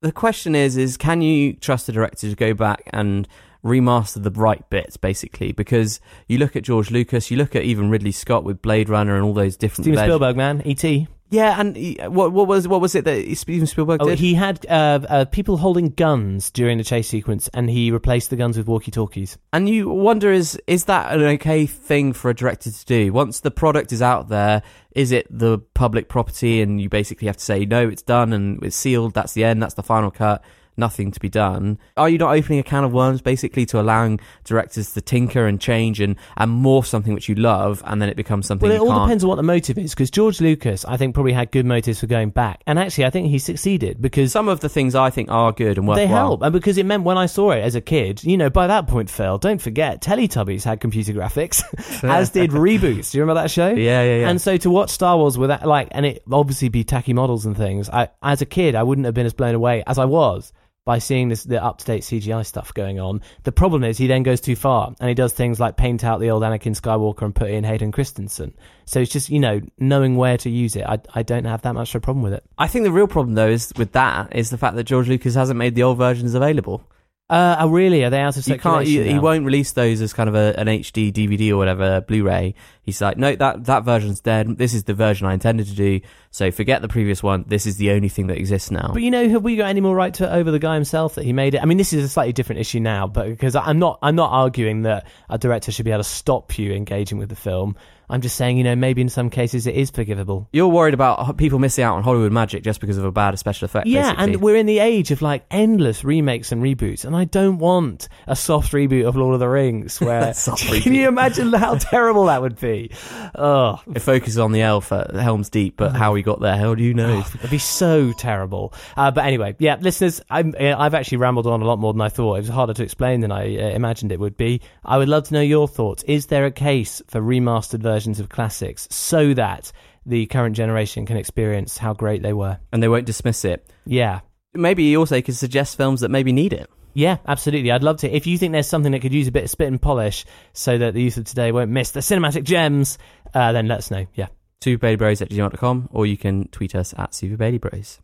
The question is, is can you trust the director to go back and remaster the right bits, basically? Because you look at George Lucas, you look at even Ridley Scott with Blade Runner and all those different... Steven legends. Spielberg, man. E T Yeah, and he, what, what was what was it that Steven Spielberg did? Oh, he had uh, uh, people holding guns during the chase sequence, and he replaced the guns with walkie-talkies. And you wonder, is is that an okay thing for a director to do? Once the product is out there, is it the public property, and you basically have to say, no, it's done, and it's sealed, that's the end, that's the final cut, nothing to be done? Are you not opening a can of worms, basically, to allowing directors to tinker and change and, and morph something which you love, and then it becomes something well, you Well, it all can't... depends on what the motive is, because George Lucas, I think, probably had good motives for going back. And actually, I think he succeeded, because... Some of the things I think are good and worthwhile. They help, and because it meant when I saw it as a kid, you know, by that point, Phil, don't forget, Teletubbies had computer graphics, as did reboots. Do you remember that show? Yeah, yeah, yeah. And so to watch Star Wars with that, like, and it obviously be tacky models and things, I, as a kid, I wouldn't have been as blown away as I was. by seeing this, the up-to-date C G I stuff going on. The problem is he then goes too far, and he does things like paint out the old Anakin Skywalker and put in Hayden Christensen. So it's just, you know, knowing where to use it. I, I don't have that much of a problem with it. I think the real problem, though, is with that is the fact that George Lucas hasn't made the old versions available. Uh, oh, really? Are they out of circulation? You can't, you, he won't release those as kind of a, an H D D V D or whatever, Blu-ray. He's like, no, that, that version's dead. This is the version I intended to do. So forget the previous one. This is the only thing that exists now. But, you know, have we got any more right to it over the guy himself that he made it? I mean, this is a slightly different issue now, but because I'm not, I'm not arguing that a director should be able to stop you engaging with the film. I'm just saying, you know, maybe in some cases it is forgivable. You're worried about people missing out on Hollywood magic just because of a bad special effect, yeah, basically. And we're in the age of, like, endless remakes and reboots, and I don't want a soft reboot of Lord of the Rings where... Can you imagine how terrible that would be? Oh. It focuses on the elf at Helm's Deep, but how he got there, how do you know? Oh, it'd be so terrible. Uh, but anyway, yeah, listeners, I'm, I've actually rambled on a lot more than I thought. It was harder to explain than I uh, imagined it would be. I would love to know your thoughts. Is there a case for remastered versions? versions of classics so that the current generation can experience how great they were and they won't dismiss it? Yeah, maybe you also could suggest films that maybe need it. Yeah, absolutely. I'd love to. If you think there's something that could use a bit of spit and polish so that the youth of today won't miss the cinematic gems, uh, then let us know. Yeah, superbailybros at gmail dot com, or you can tweet us at superbailybros.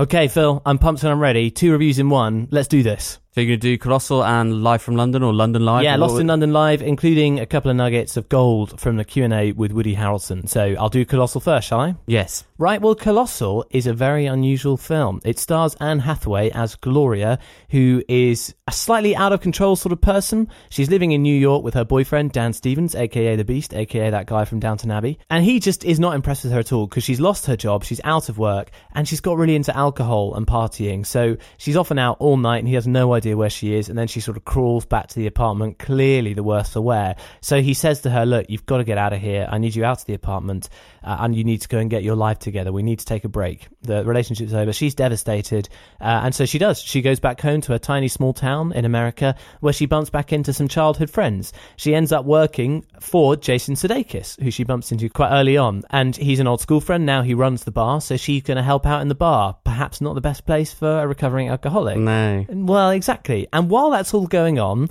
Okay, Phil, I'm pumped and I'm ready. Two reviews in one. Let's do this. So you're going to do Colossal and Live from London, or London Live? Yeah, Lost in London Live, including a couple of nuggets of gold from the Q and A with Woody Harrelson. So I'll do Colossal first, shall I? Yes. Right, well, Colossal is a very unusual film. It stars Anne Hathaway as Gloria, who is a slightly out-of-control sort of person. She's living in New York with her boyfriend, Dan Stevens, a k a. The Beast, a k a that guy from Downton Abbey. And he just is not impressed with her at all because she's lost her job, she's out of work, and she's got really into alcohol and partying. So she's often out all night and he has no idea idea where she is, and then she sort of crawls back to the apartment, clearly the worse for wear. So he says to her, look, you've got to get out of here. I need you out of the apartment, uh, and you need to go and get your life together. We need to take a break. The relationship's over. She's devastated, uh, and so she does. She goes back home to her tiny small town in America, where she bumps back into some childhood friends. She ends up working for Jason Sudeikis, who she bumps into quite early on, and he's an old school friend. Now he runs the bar, so she's going to help out in the bar. Perhaps not the best place for a recovering alcoholic. No. Well, exactly. Exactly. And while that's all going on,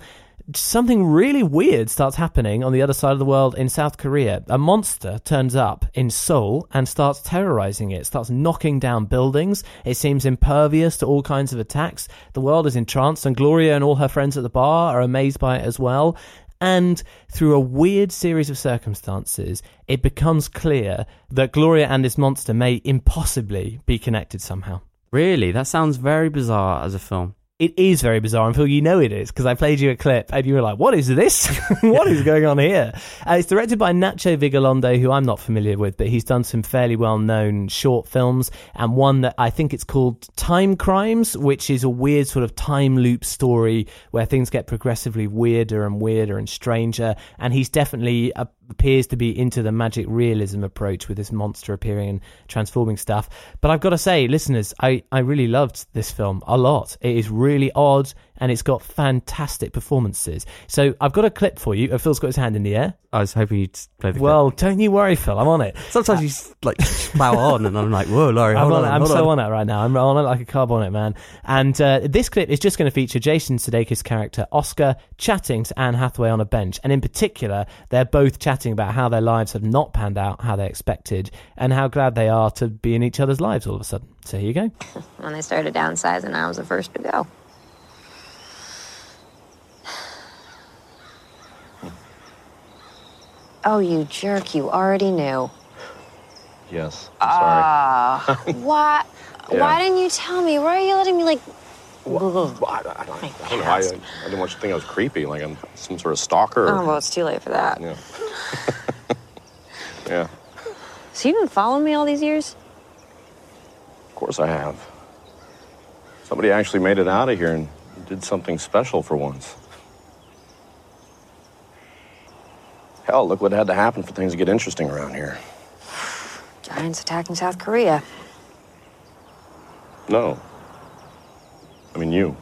something really weird starts happening on the other side of the world in South Korea. A monster turns up in Seoul and starts terrorizing it, starts knocking down buildings. It seems impervious to all kinds of attacks. The world is entranced, and Gloria and all her friends at the bar are amazed by it as well. And through a weird series of circumstances, it becomes clear that Gloria and this monster may impossibly be connected somehow. Really? That sounds very bizarre as a film. It is very bizarre, and Phil, you know it is, because I played you a clip, and you were like, what is this? What is going on here? Uh, it's directed by Nacho Vigalondo, who I'm not familiar with, but he's done some fairly well-known short films, and one that I think it's called Time Crimes, which is a weird sort of time loop story where things get progressively weirder and weirder and stranger, and he's definitely a appears to be into the magic realism approach with this monster appearing and transforming stuff. But I've got to say, listeners, I, I really loved this film a lot. It is really odd, and it's got fantastic performances. So I've got a clip for you. Oh, Phil's got his hand in the air. I was hoping you'd play the clip. Well, don't you worry, Phil. I'm on it. Sometimes uh, you just, like, plow on, and I'm like, whoa, Laurie, hold I'm on, on. I'm hold so on. on it right now. I'm on it like a car bonnet, man. And uh, this clip is just going to feature Jason Sudeikis' character, Oscar, chatting to Anne Hathaway on a bench. And in particular, they're both chatting about how their lives have not panned out how they expected, and how glad they are to be in each other's lives all of a sudden. So here you go. When I started downsizing, I was the first to go. Oh, you jerk, you already knew. Yes, I'm sorry. Uh, why, yeah. Why didn't you tell me? Why are you letting me, like... Well, I, I, I don't, I don't know. I, I didn't want you to think I was creepy, like I'm some sort of stalker. Or... Oh, well, it's too late for that. Yeah. Yeah. So you've been following me all these years? Of course I have. Somebody actually made it out of here and did something special for once. Hell, look what had to happen for things to get interesting around here. Giants attacking South Korea. No. I mean, you.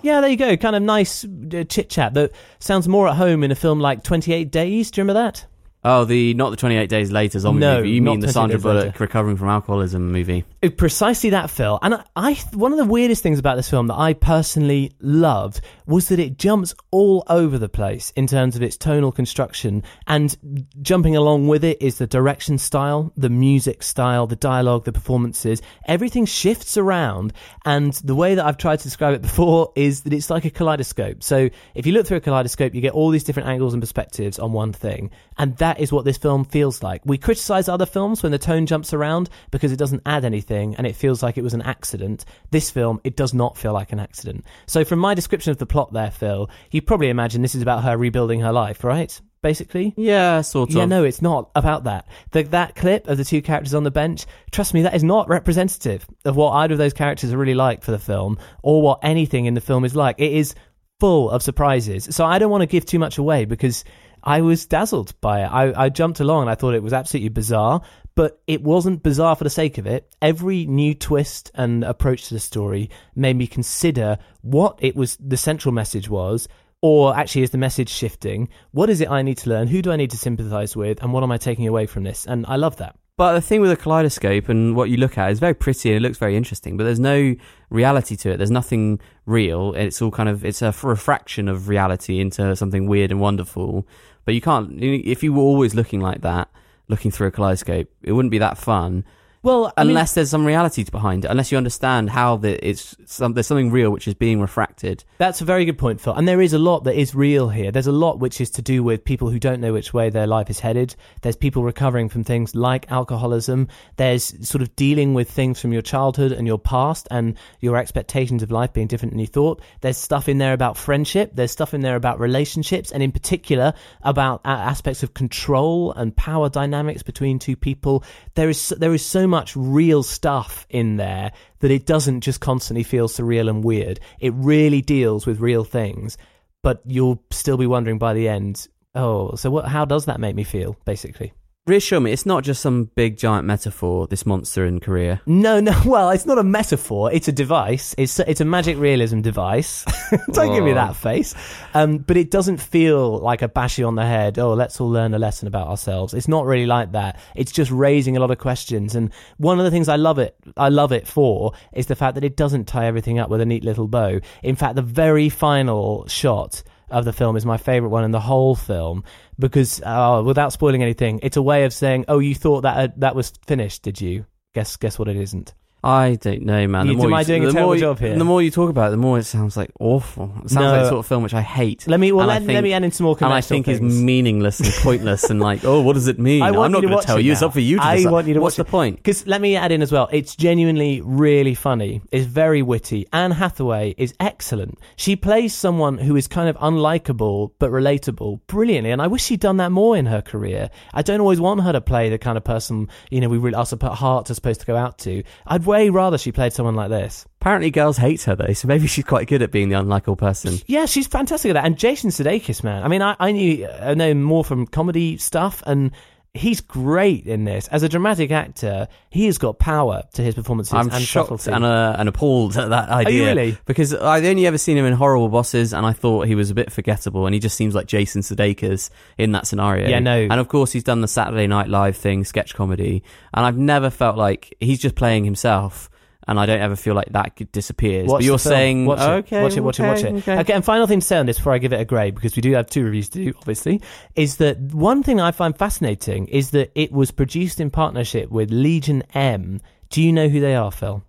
Yeah, there you go. Kind of nice uh, chit-chat that sounds more at home in a film like twenty-eight Days. Do you remember that? Oh, the not the twenty-eight Days Later zombie no, movie. You mean the Sandra Bullock recovering from alcoholism movie. It, precisely that, Phil. And I, I, one of the weirdest things about this film that I personally loved was that it jumps all over the place in terms of its tonal construction. And jumping along with it is the direction style, the music style, the dialogue, the performances. Everything shifts around. And the way that I've tried to describe it before is that it's like a kaleidoscope. So if you look through a kaleidoscope, you get all these different angles and perspectives on one thing. And that is what this film feels like. We criticize other films when the tone jumps around because it doesn't add anything and it feels like it was an accident. This film, it does not feel like an accident. So from my description of the plot there, Phil, you probably imagine this is about her rebuilding her life, right? Basically? Yeah, sort of. Yeah, no, it's not about that. The, that clip of the two characters on the bench, trust me, that is not representative of what either of those characters are really like for the film or what anything in the film is like. It is full of surprises. So I don't want to give too much away because I was dazzled by it. I, I jumped along and I thought it was absolutely bizarre, but it wasn't bizarre for the sake of it. Every new twist and approach to the story made me consider what it was the central message was, or actually is the message shifting? What is it I need to learn? Who do I need to sympathise with? And what am I taking away from this? And I love that. But the thing with a kaleidoscope and what you look at is very pretty and it looks very interesting, but there's no reality to it. There's nothing real. It's all kind of, it's a refraction of reality into something weird and wonderful. But you can't, if you were always looking like that, looking through a kaleidoscope, it wouldn't be that fun. Well, I unless mean, there's some reality behind it, unless you understand how the, it's some, there's something real which is being refracted. That's a very good point, Phil. And there is a lot that is real here. There's a lot which is to do with people who don't know which way their life is headed. There's people recovering from things like alcoholism. There's sort of dealing with things from your childhood and your past and your expectations of life being different than you thought. There's stuff in there about friendship. There's stuff in there about relationships and in particular about aspects of control and power dynamics between two people. There is, there is so much... much real stuff in there that it doesn't just constantly feel surreal and weird. It really deals with real things, but you'll still be wondering by the end, oh, so what, how does that make me feel, basically? Reassure me, it's not just some big giant metaphor, this monster in Korea. No, no, well, it's not a metaphor, it's a device. It's it's a magic realism device. Don't oh. give me that face. Um, but it doesn't feel like a bashy on the head, oh, let's all learn a lesson about ourselves. It's not really like that. It's just raising a lot of questions. And one of the things I love it, I love it for is the fact that it doesn't tie everything up with a neat little bow. In fact, the very final shot of the film is my favourite one in the whole film because, uh, without spoiling anything, it's a way of saying, oh, you thought that uh, that was finished, did you? Guess guess what it isn't. I don't know, man. The you, more am I doing you, a terrible you, job here? The more you talk about it, the more it sounds like awful. It sounds no. like the sort of film which I hate. Let me well, let, think, let me add in some more commercial things. And I think is meaningless and pointless and like, oh, what does it mean? I'm not going to tell you. Now. It's up for you to I decide. Want you to What's watch the it? Point? Because let me add in as well, it's genuinely really funny. It's very witty. Anne Hathaway is excellent. She plays someone who is kind of unlikable but relatable brilliantly, and I wish she'd done that more in her career. I don't always want her to play the kind of person, you know, we really, us at hearts are supposed to go out to. I'd way rather she played someone like this. Apparently girls hate her though, so maybe she's quite good at being the unlikable person. Yeah, she's fantastic at that. And Jason Sudeikis, man, I mean I, I knew I know more from comedy stuff and he's great in this. As a dramatic actor, he has got power to his performances. I'm and shocked subtlety. and uh, and appalled at that idea. Are you really? Because I've only ever seen him in Horrible Bosses, and I thought he was a bit forgettable, and he just seems like Jason Sudeikis in that scenario. Yeah, no. And of course, he's done the Saturday Night Live thing, sketch comedy, and I've never felt like he's just playing himself. And I don't ever feel like that disappears. Watch but you're saying, watch it, okay, watch it, watch okay, it, watch it. Okay. okay, and final thing to say on this before I give it a grade, because we do have two reviews to do, obviously, is that one thing I find fascinating is that it was produced in partnership with Legion M. Do you know who they are, Phil?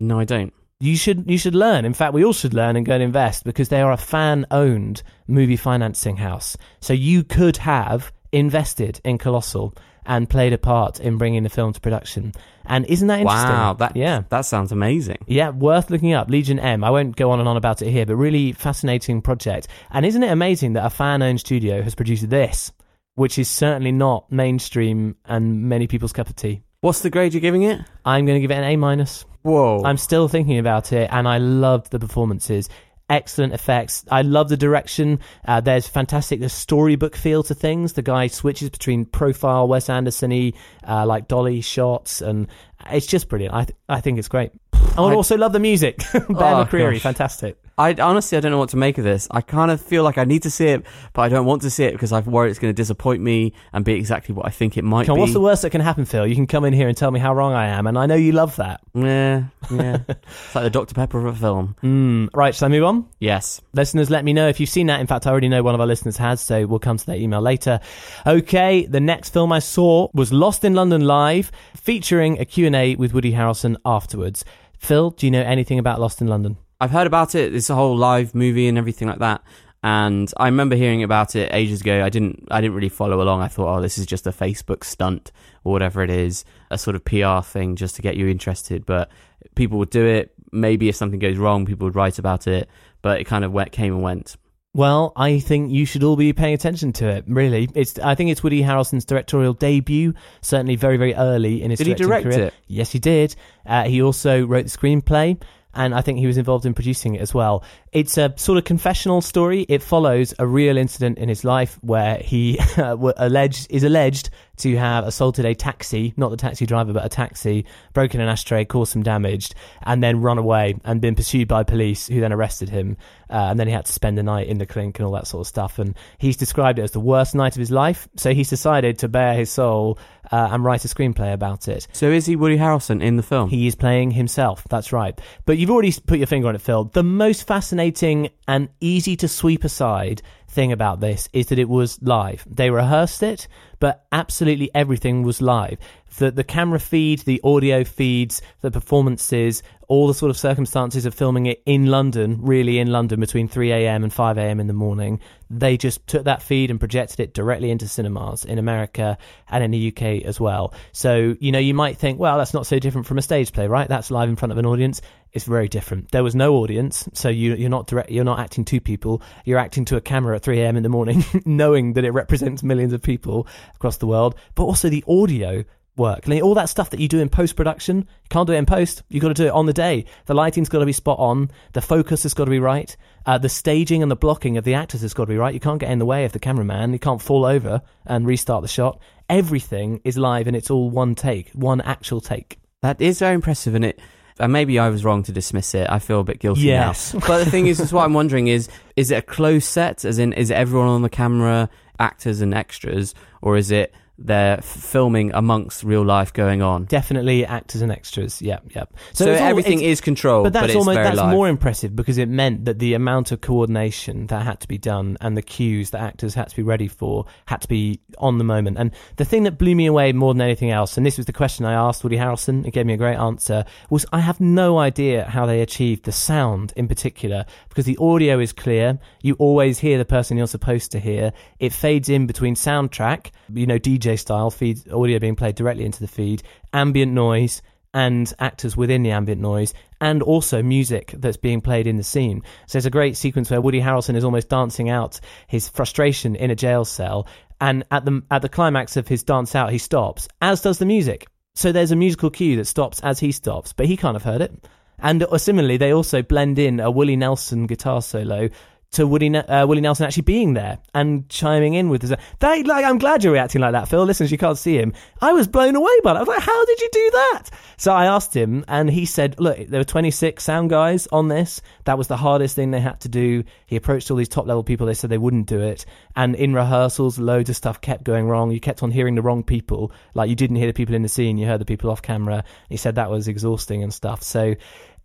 No, I don't. You should you should learn. In fact, we all should learn and go and invest, because they are a fan-owned movie financing house. So you could have invested in Colossal and played a part in bringing the film to production. And isn't that interesting? Wow, that, yeah. that sounds amazing. Yeah, worth looking up. Legion M. I won't go on and on about it here, but really fascinating project. And isn't it amazing that a fan-owned studio has produced this, which is certainly not mainstream and many people's cup of tea. What's the grade you're giving it? I'm going to give it an A minus. Whoa. I'm still thinking about it, and I loved the performances. Excellent effects. I love the direction. Uh, there's fantastic the storybook feel to things. The guy switches between profile Wes Anderson-y, uh, like dolly shots, and it's just brilliant. I th- I think it's great. I, I also love the music. Bear oh, McCreary, gosh. Fantastic. I honestly, I don't know what to make of this. I kind of feel like I need to see it, but I don't want to see it because I'm worried it's going to disappoint me and be exactly what I think it might Come, be. What's the worst that can happen, Phil? You can come in here and tell me how wrong I am, and I know you love that. Yeah, yeah. It's like the Doctor Pepper of a film. Mm. Right, shall I move on? Yes. Listeners, let me know if you've seen that. In fact, I already know one of our listeners has, so we'll come to that email later. Okay, the next film I saw was Lost in London Live, featuring a Q and A with Woody Harrelson afterwards. Phil, do you know anything about Lost in London? I've heard about it. It's a whole live movie and everything like that. And I remember hearing about it ages ago. I didn't I didn't really follow along. I thought, oh, this is just a Facebook stunt or whatever it is, a sort of P R thing just to get you interested. But people would do it. Maybe if something goes wrong, people would write about it. But it kind of went, came and went. Well, I think you should all be paying attention to it, really. It's, I think it's Woody Harrelson's directorial debut, certainly very, very early in his directing career. Did he direct it? Yes, he did. Uh, he also wrote the screenplay. And I think he was involved in producing it as well. It's a sort of confessional story. It follows a real incident in his life where he uh, alleged, is alleged to have assaulted a taxi, not the taxi driver, but a taxi, broken an ashtray, caused some damage, and then run away and been pursued by police who then arrested him. Uh, and then he had to spend the night in the clink and all that sort of stuff. And he's described it as the worst night of his life. So he's decided to bare his soul uh, and write a screenplay about it. So is he Woody Harrelson in the film? He is playing himself. That's right. But you've already put your finger on it, Phil. The most fascinating and easy to sweep aside thing about this is that it was live. They rehearsed it, but absolutely everything was live. The, the camera feed, the audio feeds, the performances, all the sort of circumstances of filming it in London, really in London, between three a.m. and five a.m. in the morning. They just took that feed and projected it directly into cinemas in America and in the U K as well. So, you know, you might think, well, that's not so different from a stage play, right? That's live in front of an audience. It's very different. There was no audience, so you, you're not direct, you're not acting to people. You're acting to a camera at three a.m. in the morning, knowing that it represents millions of people across the world. But also the audio work, like all that stuff that you do in post-production, you can't do it in post. You've got to do it on the day. The lighting's got to be spot on. The focus has got to be right. Uh, the staging and the blocking of the actors has got to be right. You can't get in the way of the cameraman. You can't fall over and restart the shot. Everything is live, and it's all one take, one actual take. That is very impressive, and it and maybe I was wrong to dismiss it. I feel a bit guilty yes. now. But the thing is, is what I'm wondering is, is it a closed set, as in is everyone on the camera, actors and extras, or is it they're filming amongst real life going on? Definitely actors and extras. Yeah, yeah. So, so everything all, is controlled, but that's but it's almost very that's live. More impressive because it meant that the amount of coordination that had to be done and the cues that actors had to be ready for had to be on the moment. And the thing that blew me away more than anything else, and this was the question I asked Woody Harrelson, it gave me a great answer, was I have no idea how they achieved the sound in particular, because the audio is clear. You always hear the person you're supposed to hear. It fades in between soundtrack, you know, D J style feed audio being played directly into the feed, ambient noise and actors within the ambient noise, and also music that's being played in the scene. So there's a great sequence where Woody Harrelson is almost dancing out his frustration in a jail cell, and at the at the climax of his dance out he stops, as does the music. So there's a musical cue that stops as he stops, but he can't have heard it. And or similarly, they also blend in a Willie Nelson guitar solo to Woody, uh, Willie Nelson actually being there and chiming in with his... That, like, I'm glad you're reacting like that, Phil. Listeners, you can't see him. I was blown away by that. I was like, how did you do that? So I asked him, and he said, look, there were twenty-six sound guys on this. That was the hardest thing they had to do. He approached all these top-level people. They said they wouldn't do it. And in rehearsals, loads of stuff kept going wrong. You kept on hearing the wrong people. Like, you didn't hear the people in the scene. You heard the people off camera. He said that was exhausting and stuff. So...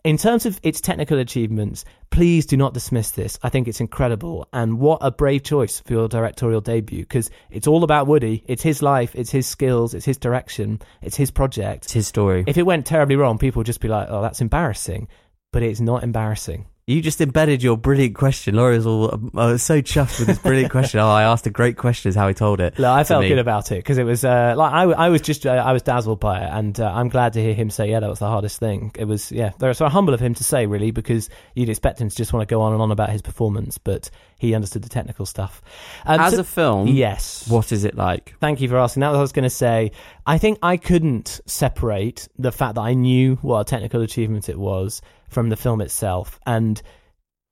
in terms of its technical achievements, please do not dismiss this. I think it's incredible. And what a brave choice for your directorial debut, because it's all about Woody. It's his life. It's his skills. It's his direction. It's his project. It's his story. If it went terribly wrong, people would just be like, oh, that's embarrassing. But it's not embarrassing. You just embedded your brilliant question. Laura's all uh, so chuffed with this brilliant question. Oh, I asked a great question is how he told it. Look, I felt me. good about it because it was uh, like I, I was just uh, I was dazzled by it, and uh, I'm glad to hear him say, yeah, that was the hardest thing. It was yeah, they're so humble of him to say, really, because you'd expect him to just want to go on and on about his performance, but he understood the technical stuff. Um, As so, a film, yes. What is it like? Thank you for asking. That was what I was going to say. I think I couldn't separate the fact that I knew what a technical achievement it was from the film itself. And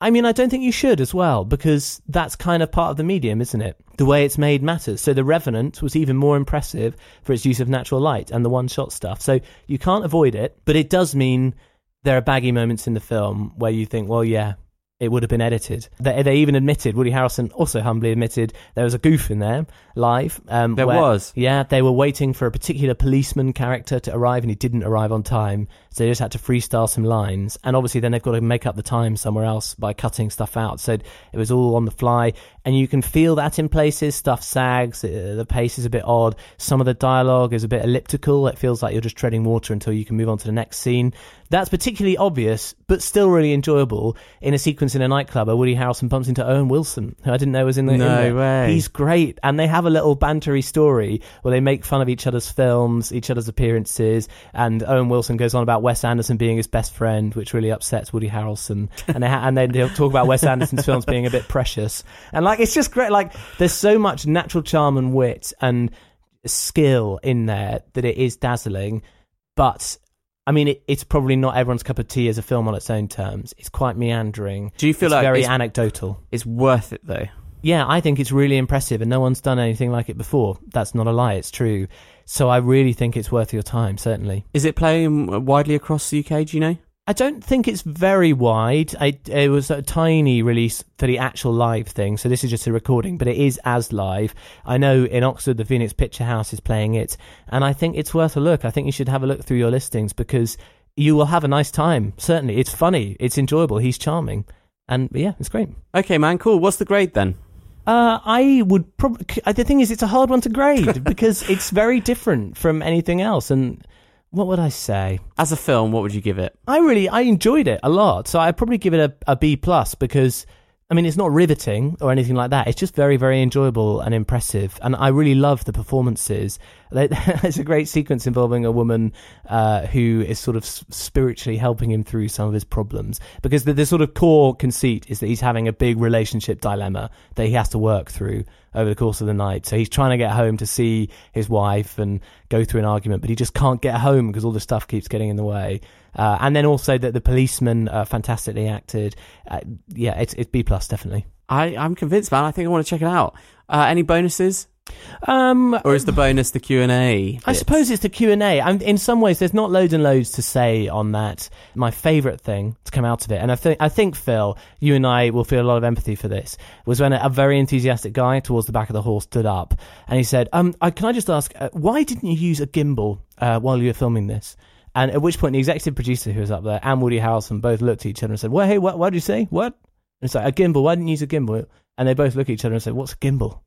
I mean, I don't think you should as well, because that's kind of part of the medium, isn't it? The way it's made matters. So The Revenant was even more impressive for its use of natural light and the one-shot stuff. So you can't avoid it, but it does mean there are baggy moments in the film where you think, well, yeah, it would have been edited. They, they even admitted, Woody Harrelson also humbly admitted, there was a goof in there live. Um, there where, was? Yeah, they were waiting for a particular policeman character to arrive and he didn't arrive on time. So they just had to freestyle some lines. And obviously then they've got to make up the time somewhere else by cutting stuff out. So it was all on the fly. And you can feel that in places. Stuff sags, the pace is a bit odd. Some of the dialogue is a bit elliptical. It feels like you're just treading water until you can move on to the next scene. That's particularly obvious, but still really enjoyable in a sequence in a nightclub where Woody Harrelson bumps into Owen Wilson, who I didn't know was in the... No in the, way. He's great. And they have a little bantery story where they make fun of each other's films, each other's appearances, and Owen Wilson goes on about Wes Anderson being his best friend, which really upsets Woody Harrelson. And, they ha- and then they'll talk about Wes Anderson's films being a bit precious. And, like, it's just great. Like, there's so much natural charm and wit and skill in there that it is dazzling, but... I mean, it, it's probably not everyone's cup of tea as a film on its own terms. It's quite meandering. Do you feel it's like very it's, anecdotal? It's worth it, though. Yeah, I think it's really impressive, and no one's done anything like it before. That's not a lie; it's true. So I really think it's worth your time. Certainly. Is it playing widely across the U K? Do you know? I don't think it's very wide. I, it was a tiny release for the actual live thing, so this is just a recording, but it is as live. I know in Oxford, the Phoenix Picture House is playing it, and I think it's worth a look. I think you should have a look through your listings, because you will have a nice time, certainly. It's funny, it's enjoyable, he's charming, and yeah, it's great. Okay, man, cool. What's the grade then? Uh, I would probably... The thing is, it's a hard one to grade, because it's very different from anything else, and... What would I say? As a film, what would you give it? I really, I enjoyed it a lot. So I'd probably give it a, a B plus, because, I mean, it's not riveting or anything like that. It's just very, very enjoyable and impressive. And I really love the performances. There's a great sequence involving a woman uh, who is sort of spiritually helping him through some of his problems. Because the, the sort of core conceit is that he's having a big relationship dilemma that he has to work through over the course of the night. So he's trying to get home to see his wife and go through an argument, but he just can't get home because all the stuff keeps getting in the way. Uh, and then also that the policeman uh, fantastically acted. Uh, yeah, it's, it's B plus, definitely. I, I'm convinced, man. I think I want to check it out. Uh, any bonuses? Um, or is the bonus the Q and A? I suppose it's the Q and A. I'm, in some ways, there's not loads and loads to say on that. My favourite thing to come out of it, and I think, I think, Phil, you and I will feel a lot of empathy for this, was when a, a very enthusiastic guy towards the back of the hall stood up and he said, "Um, I, can I just ask, uh, why didn't you use a gimbal uh, while you were filming this?" And at which point the executive producer who was up there and Woody Harrelson both looked at each other and said, "Well, hey, what, what did you say? What?" And it's like, "A gimbal. Why didn't you use a gimbal?" And they both look at each other and say, "What's a gimbal?"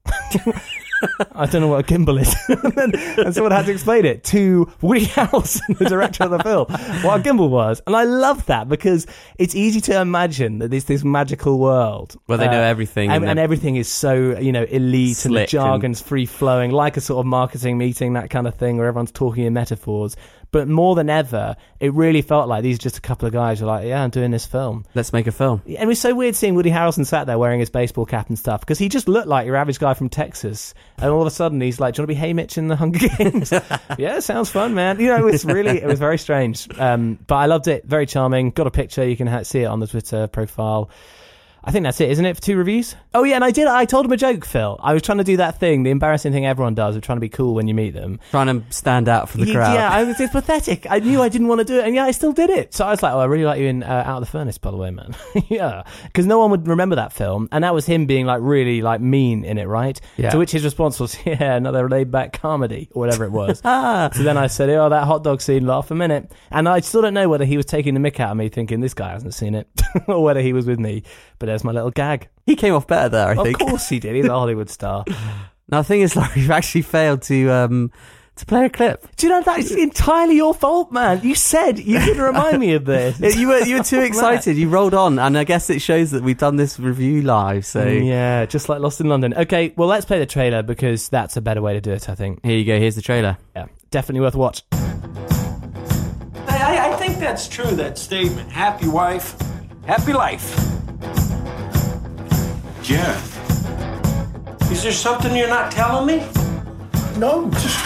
I don't know what a gimbal is. and, and someone had to explain it to Woody Harrelson, the director of the film, what a gimbal was. And I love that, because it's easy to imagine that there's this magical world where well, they uh, know everything. And, and everything is so, you know, elite, slick, and the jargon's and... free-flowing, like a sort of marketing meeting, that kind of thing, where everyone's talking in metaphors. But more than ever, it really felt like these are just a couple of guys who are like, yeah, I'm doing this film. Let's make a film. And it was so weird seeing Woody Harrelson sat there wearing his baseball cap and stuff, because he just looked like your average guy from Texas. And all of a sudden, he's like, "Do you want to be Haymitch in the Hunger Games?" Yeah, sounds fun, man. You know, it's really, it was very strange. Um, but I loved it. Very charming. Got a picture. You can ha- see it on the Twitter profile. I think that's it, isn't it, for two reviews? Oh, yeah, and I did. I told him a joke, Phil. I was trying to do that thing, the embarrassing thing everyone does of trying to be cool when you meet them. Trying to stand out from the you, crowd. Yeah, I was, it's pathetic. I knew I didn't want to do it, and yeah, I still did it. So I was like, "Oh, I really like you in uh, Out of the Furnace, by the way, man." Yeah, because no one would remember that film, and that was him being like really like mean in it, right? Yeah. To which his response was, "Yeah, another laid-back comedy," or whatever it was. ah. So then I said, "Oh, that hot dog scene, laugh a minute." And I still don't know whether he was taking the mick out of me thinking, "This guy hasn't seen it," or whether he was with me. But there's my little gag. He came off better there, I think. Of course he did. He's a Hollywood star. Now, the thing is, like, you've actually failed to um, to play a clip. Do you know, that's entirely your fault, man. You said you didn't remind me of this. you were you were too excited. You rolled on, and I guess it shows that we've done this review live. So yeah, just like Lost in London. Okay, well, let's play the trailer, because that's a better way to do it, I think. Here you go. Here's the trailer. Yeah, definitely worth a watch. I, I think that's true, that statement. Happy wife, happy life. Yeah. Is there something you're not telling me? No, just...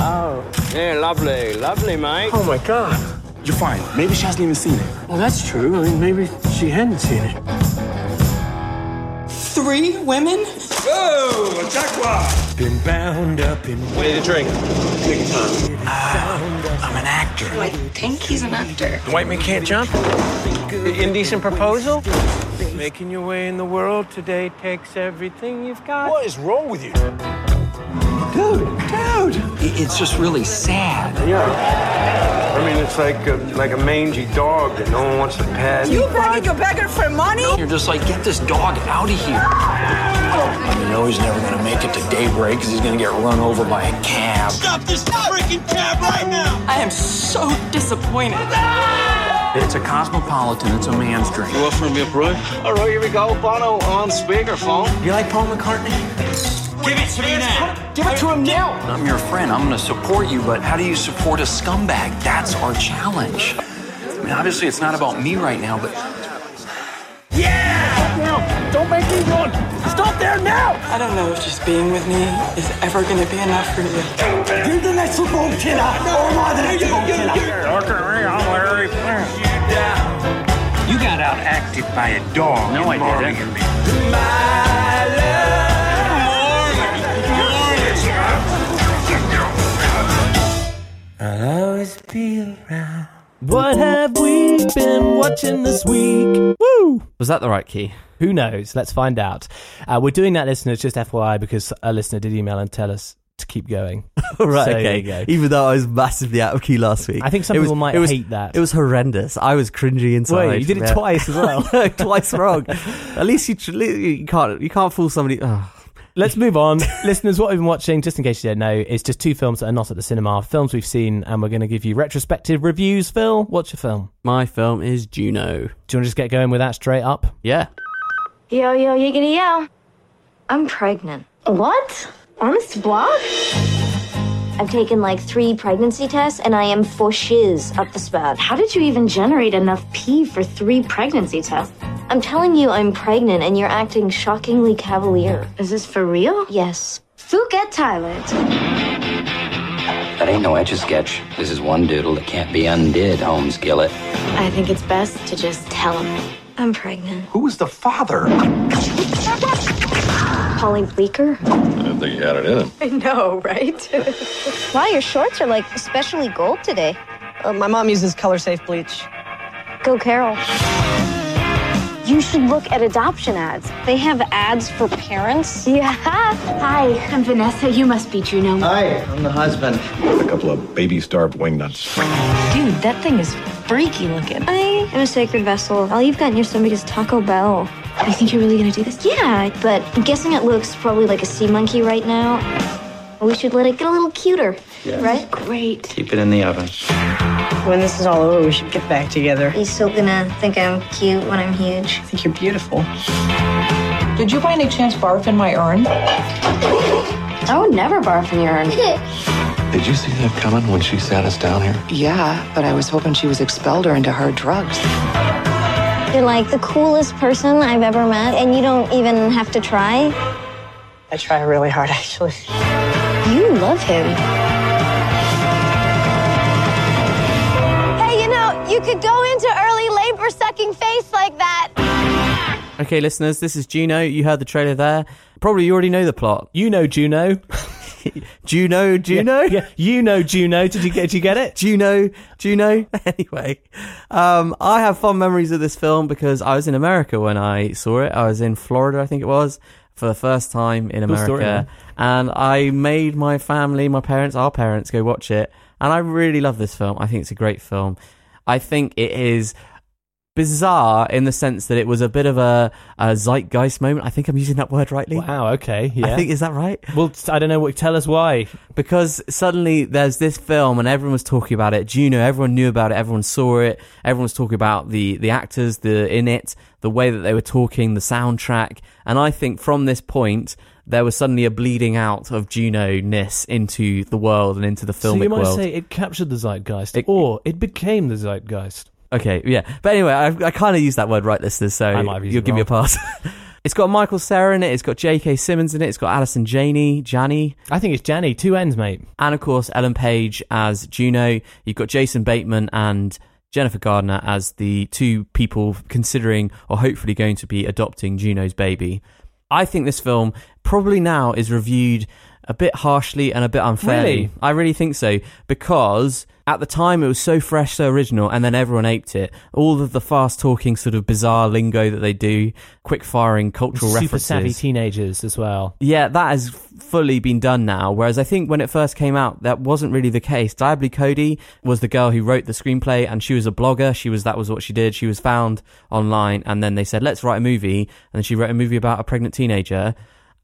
Oh, yeah, lovely, lovely, mate. Oh, my God. You're fine. Maybe she hasn't even seen it. Well, that's true. I mean, maybe she hadn't seen it. Three women? Oh, a jackpot! been bound up in... I need a drink. Take your time. Uh, I'm an actor. I think he's an actor. The white man can't jump? The indecent proposal? Making your way in the world today takes everything you've got. What is wrong with you? Dude, dude. It's just really sad. Yeah. I mean, it's like a, like a mangy dog that no one wants to pet. You begging a beggar for money? You're just like, get this dog out of here. I mean, no, he's never going to make it to daybreak because he's going to get run over by a cab. Stop this freaking cab right now. I am so disappointed. It's a cosmopolitan. It's a man's dream. You offering me a brew? All right, here we go. Bono on speakerphone. You like Paul McCartney? Give it to me now. Give it to him now. I'm your friend. I'm going to support you, but how do you support a scumbag? That's our challenge. I mean, obviously, it's not about me right now, but... Yeah! Now, don't make me run. Stop there now! I don't know if just being with me is ever going to be enough for you. You're the next football killer. Or am I the next football killer? I'm Larry. You got out-acted by a dog. No, I didn't. My love. I'll always be around. What have we been watching this week? Woo! Was that the right key? Who knows? Let's find out. Uh, we're doing that, listeners, just F Y I, because a listener did email and tell us to keep going. All right, so okay. There you go. Even though I was massively out of key last week. I think some it people was, might was, hate that. It was horrendous. I was cringy inside. Wait, you did it yeah. twice as well. No, twice wrong. At least you, you can't you can't fool somebody... Oh. Let's move on. Listeners, what we've been watching, just in case you don't know, is just two films that are not at the cinema, films we've seen, and we're going to give you retrospective reviews. Phil, what's your film? My film is Juno. Do you want to just get going with that straight up? Yeah. Yo, yo, yiggity, yo. I'm pregnant. What? Honest block? I've taken like three pregnancy tests, and I am for shiz up the spout. How did you even generate enough pee for three pregnancy tests? I'm telling you I'm pregnant, and you're acting shockingly cavalier. Is this for real? Yes. Phuket, Thailand. That ain't no Etch-a-Sketch. This is one doodle that can't be undid, Holmes Gillett. I think it's best to just tell him I'm pregnant. Who is the father? Pauline Bleecker? I didn't think you had it in him. I know, right? Wow, your shorts are like especially gold today. Uh, my mom uses color-safe bleach. Go Carol. You should look at adoption ads. They have ads for parents. Yeah. Hi, I'm Vanessa. You must be Juno. Hi, I'm the husband. A couple of baby-starved wingnuts. Dude, that thing is freaky looking. I am a sacred vessel. All you've got in your stomach is Taco Bell. You think you're really going to do this? Yeah, but I'm guessing it looks probably like a sea monkey right now. We should let it get a little cuter, yes. Right? Great. Keep it in the oven. When this is all over, we should get back together. He's still gonna think I'm cute when I'm huge. I think you're beautiful. Did you by any chance barf in my urn? I would never barf in your urn. Did you see that coming when she sat us down here? Yeah, but I was hoping she was expelled or into hard drugs. You're like the coolest person I've ever met, and you don't even have to try. I try really hard, actually. You love him. You could go into early labor sucking face like that. Okay, listeners, this is Juno. You heard the trailer there. Probably you already know the plot. You know Juno. Juno, Juno? Yeah, yeah. You know Juno. Did you get, did you get it? Juno, Juno. Anyway, um, I have fond memories of this film because I was in America when I saw it. I was in Florida, I think it was, for the first time in America. Cool story, and I made my family, my parents, our parents, go watch it. And I really love this film. I think it's a great film. I think it is bizarre in the sense that it was a bit of a, a zeitgeist moment. I think I'm using that word rightly. Wow, okay. Yeah. I think, is that right? Well, I don't know. What, tell us why. Because suddenly there's this film and everyone was talking about it. Juno, everyone knew about it. Everyone saw it. Everyone was talking about the, the actors the in it, the way that they were talking, the soundtrack. And I think from this point... there was suddenly a bleeding out of Juno-ness into the world and into the filmic world. So you might world. say it captured the zeitgeist, it, or it became the zeitgeist. Okay, yeah. But anyway, I, I kind of used that word right, listeners, so you'll give me a pass. It's got Michael Cera in it, it's got J K. Simmons in it, it's got Allison Janney, Janney. I think it's Janney, two N's, mate. And, of course, Ellen Page as Juno. You've got Jason Bateman and... Jennifer Garner as the two people considering or hopefully going to be adopting Juno's baby. I think this film probably now is reviewed a bit harshly and a bit unfairly. Really? I really think so, because at the time it was so fresh, so original, and then everyone aped it. All of the fast-talking sort of bizarre lingo that they do, quick-firing cultural super references. Super savvy teenagers as well. Yeah, that has fully been done now, whereas I think when it first came out, that wasn't really the case. Diablo Cody was the girl who wrote the screenplay, and she was a blogger. She was That was what she did. She was found online, and then they said, let's write a movie, and she wrote a movie about a pregnant teenager.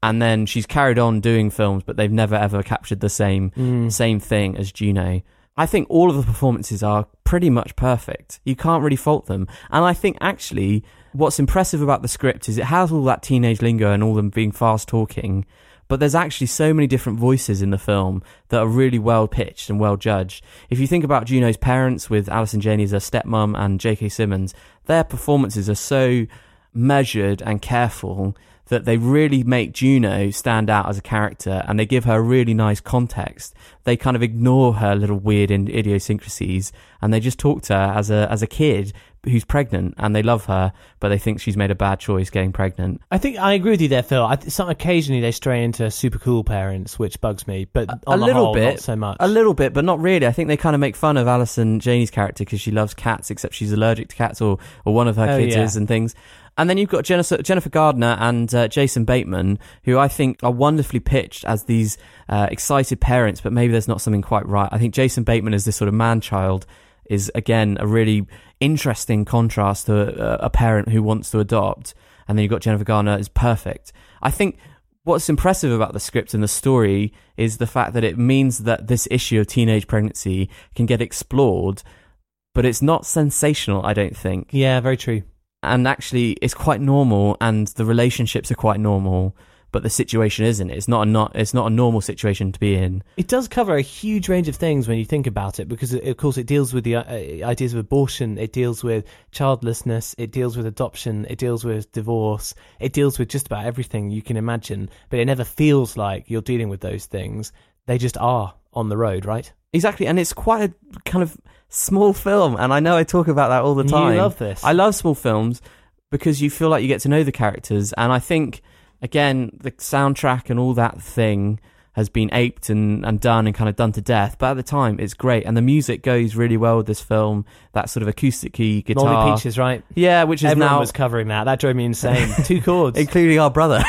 And then she's carried on doing films, but they've never, ever captured the same mm. same thing as Juno. I think all of the performances are pretty much perfect. You can't really fault them. And I think, actually, what's impressive about the script is it has all that teenage lingo and all them being fast-talking, but there's actually so many different voices in the film that are really well-pitched and well-judged. If you think about Juno's parents, with Allison Janney as her stepmom and J K. Simmons, their performances are so measured and careful that they really make Juno stand out as a character, and they give her a really nice context. They kind of ignore her little weird idiosyncrasies, and they just talk to her as a as a kid who's pregnant, and they love her, but they think she's made a bad choice getting pregnant. I think I agree with you there, Phil. I th- some occasionally they stray into super cool parents, which bugs me, but a, on a the little whole, bit, not so much. A little bit, but not really. I think they kind of make fun of Alison Janey's character because she loves cats, except she's allergic to cats, or or one of her oh, kids yeah. is, and things. And then you've got Jennifer Garner and uh, Jason Bateman, who I think are wonderfully pitched as these uh, excited parents, but maybe there's not something quite right. I think Jason Bateman as this sort of man-child is, again, a really interesting contrast to a, a parent who wants to adopt. And then you've got Jennifer Garner as perfect. I think what's impressive about the script and the story is the fact that it means that this issue of teenage pregnancy can get explored, but it's not sensational, I don't think. Yeah, very true. And actually, it's quite normal, and the relationships are quite normal, but the situation isn't. It's not a not. It's not a normal situation to be in. It does cover a huge range of things when you think about it, because, of course, it deals with the ideas of abortion, it deals with childlessness, it deals with adoption, it deals with divorce, it deals with just about everything you can imagine, but it never feels like you're dealing with those things. They just are on the road, right? Exactly, and it's quite a kind of small film, and I know I talk about that all the time. You love this. I love small films because you feel like you get to know the characters, and I think, again, the soundtrack and all that thing has been aped and, and done and kind of done to death, but at the time, it's great, and the music goes really well with this film, that sort of acoustic-y guitar. Molly Peaches, right? Yeah, which is Everyone now... Everyone was covering that. That drove me insane. Two chords. Including our brother.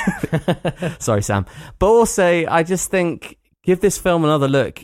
Sorry, Sam. But also, I just think, give this film another look.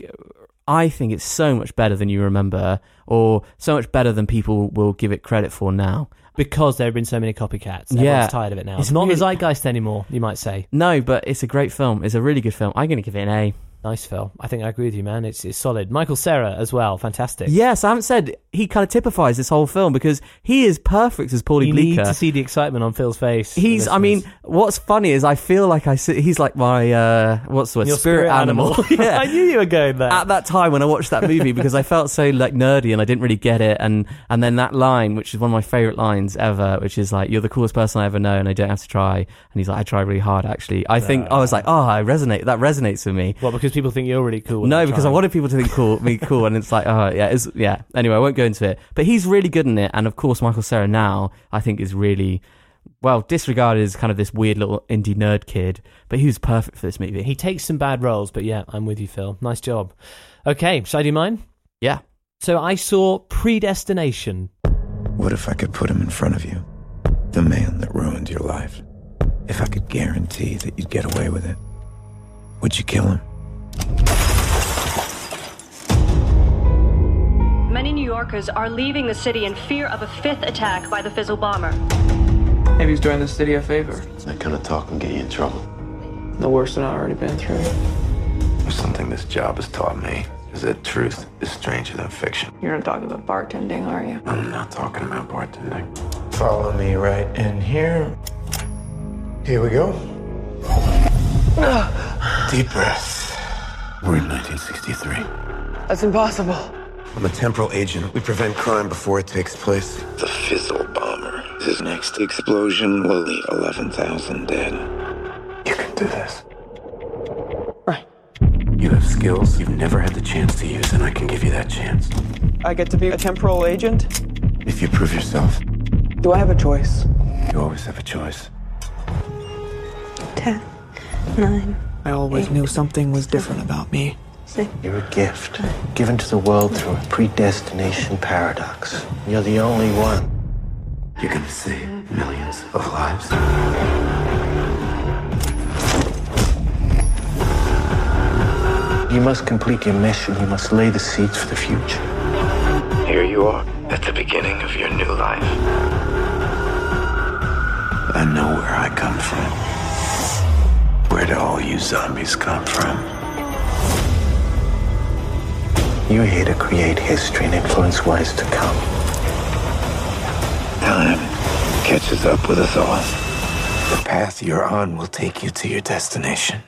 I think it's so much better than you remember, or so much better than people will give it credit for now. Because there have been so many copycats. Everyone's yeah. tired of it now. It's, it's not really... the zeitgeist anymore, you might say. No, but it's a great film. It's a really good film. I'm going to give it an A. Nice, Phil. I think I agree with you, man. It's it's solid. Michael Cera as well. Fantastic. Yes, I haven't said he kind of typifies this whole film because he is perfect as Paulie you Bleecker. You need to see the excitement on Phil's face. He's. I mean, what's funny is I feel like I see, he's like my uh, what's the word? Spirit, spirit animal. animal. Yeah. I knew you were going there. At that time when I watched that movie because I felt so like nerdy and I didn't really get it, and and then that line, which is one of my favourite lines ever, which is like, "You're the coolest person I ever know, and I don't have to try." And he's like, "I try really hard, actually." I think uh, I was like, "Oh, I resonate." That resonates with me. Well, because people think you're really cool. No, because trying. I wanted people to think cool, me cool, and it's like, oh, yeah. It's, yeah. Anyway, I won't go into it. But he's really good in it, and of course, Michael Cera now, I think, is really, well, disregarded as kind of this weird little indie nerd kid, but he was perfect for this movie. He takes some bad roles, but yeah, I'm with you, Phil. Nice job. Okay, should I do mine? Yeah. So I saw Predestination. What if I could put him in front of you? The man that ruined your life. If I could guarantee that you'd get away with it, would you kill him? Many New Yorkers are leaving the city in fear of a fifth attack by the Fizzle bomber. Maybe he's doing the city a favor. That kind of talk can get you in trouble. The worst that I've already been through. Something this job has taught me is that truth is stranger than fiction. You're not talking about bartending, are you? I'm not talking about bartending. Follow me right in here. Here we go. Deep breath. We're in nineteen sixty-three. That's impossible. I'm a temporal agent. We prevent crime before it takes place. The Fizzle Bomber. His next explosion will leave eleven thousand dead. You can do this. Right. You have skills you've never had the chance to use, and I can give you that chance. I get to be a temporal agent? If you prove yourself. Do I have a choice? You always have a choice. Ten. Nine. I always knew something was different about me. You're a gift, given to the world through a predestination paradox. You're the only one. You can save millions of lives. You must complete your mission. You must lay the seeds for the future. Here you are, at the beginning of your new life. I know where I come from. Where do all you zombies come from? You're here to create history and influence what is to come. Time catches up with us all. The path you're on will take you to your destination.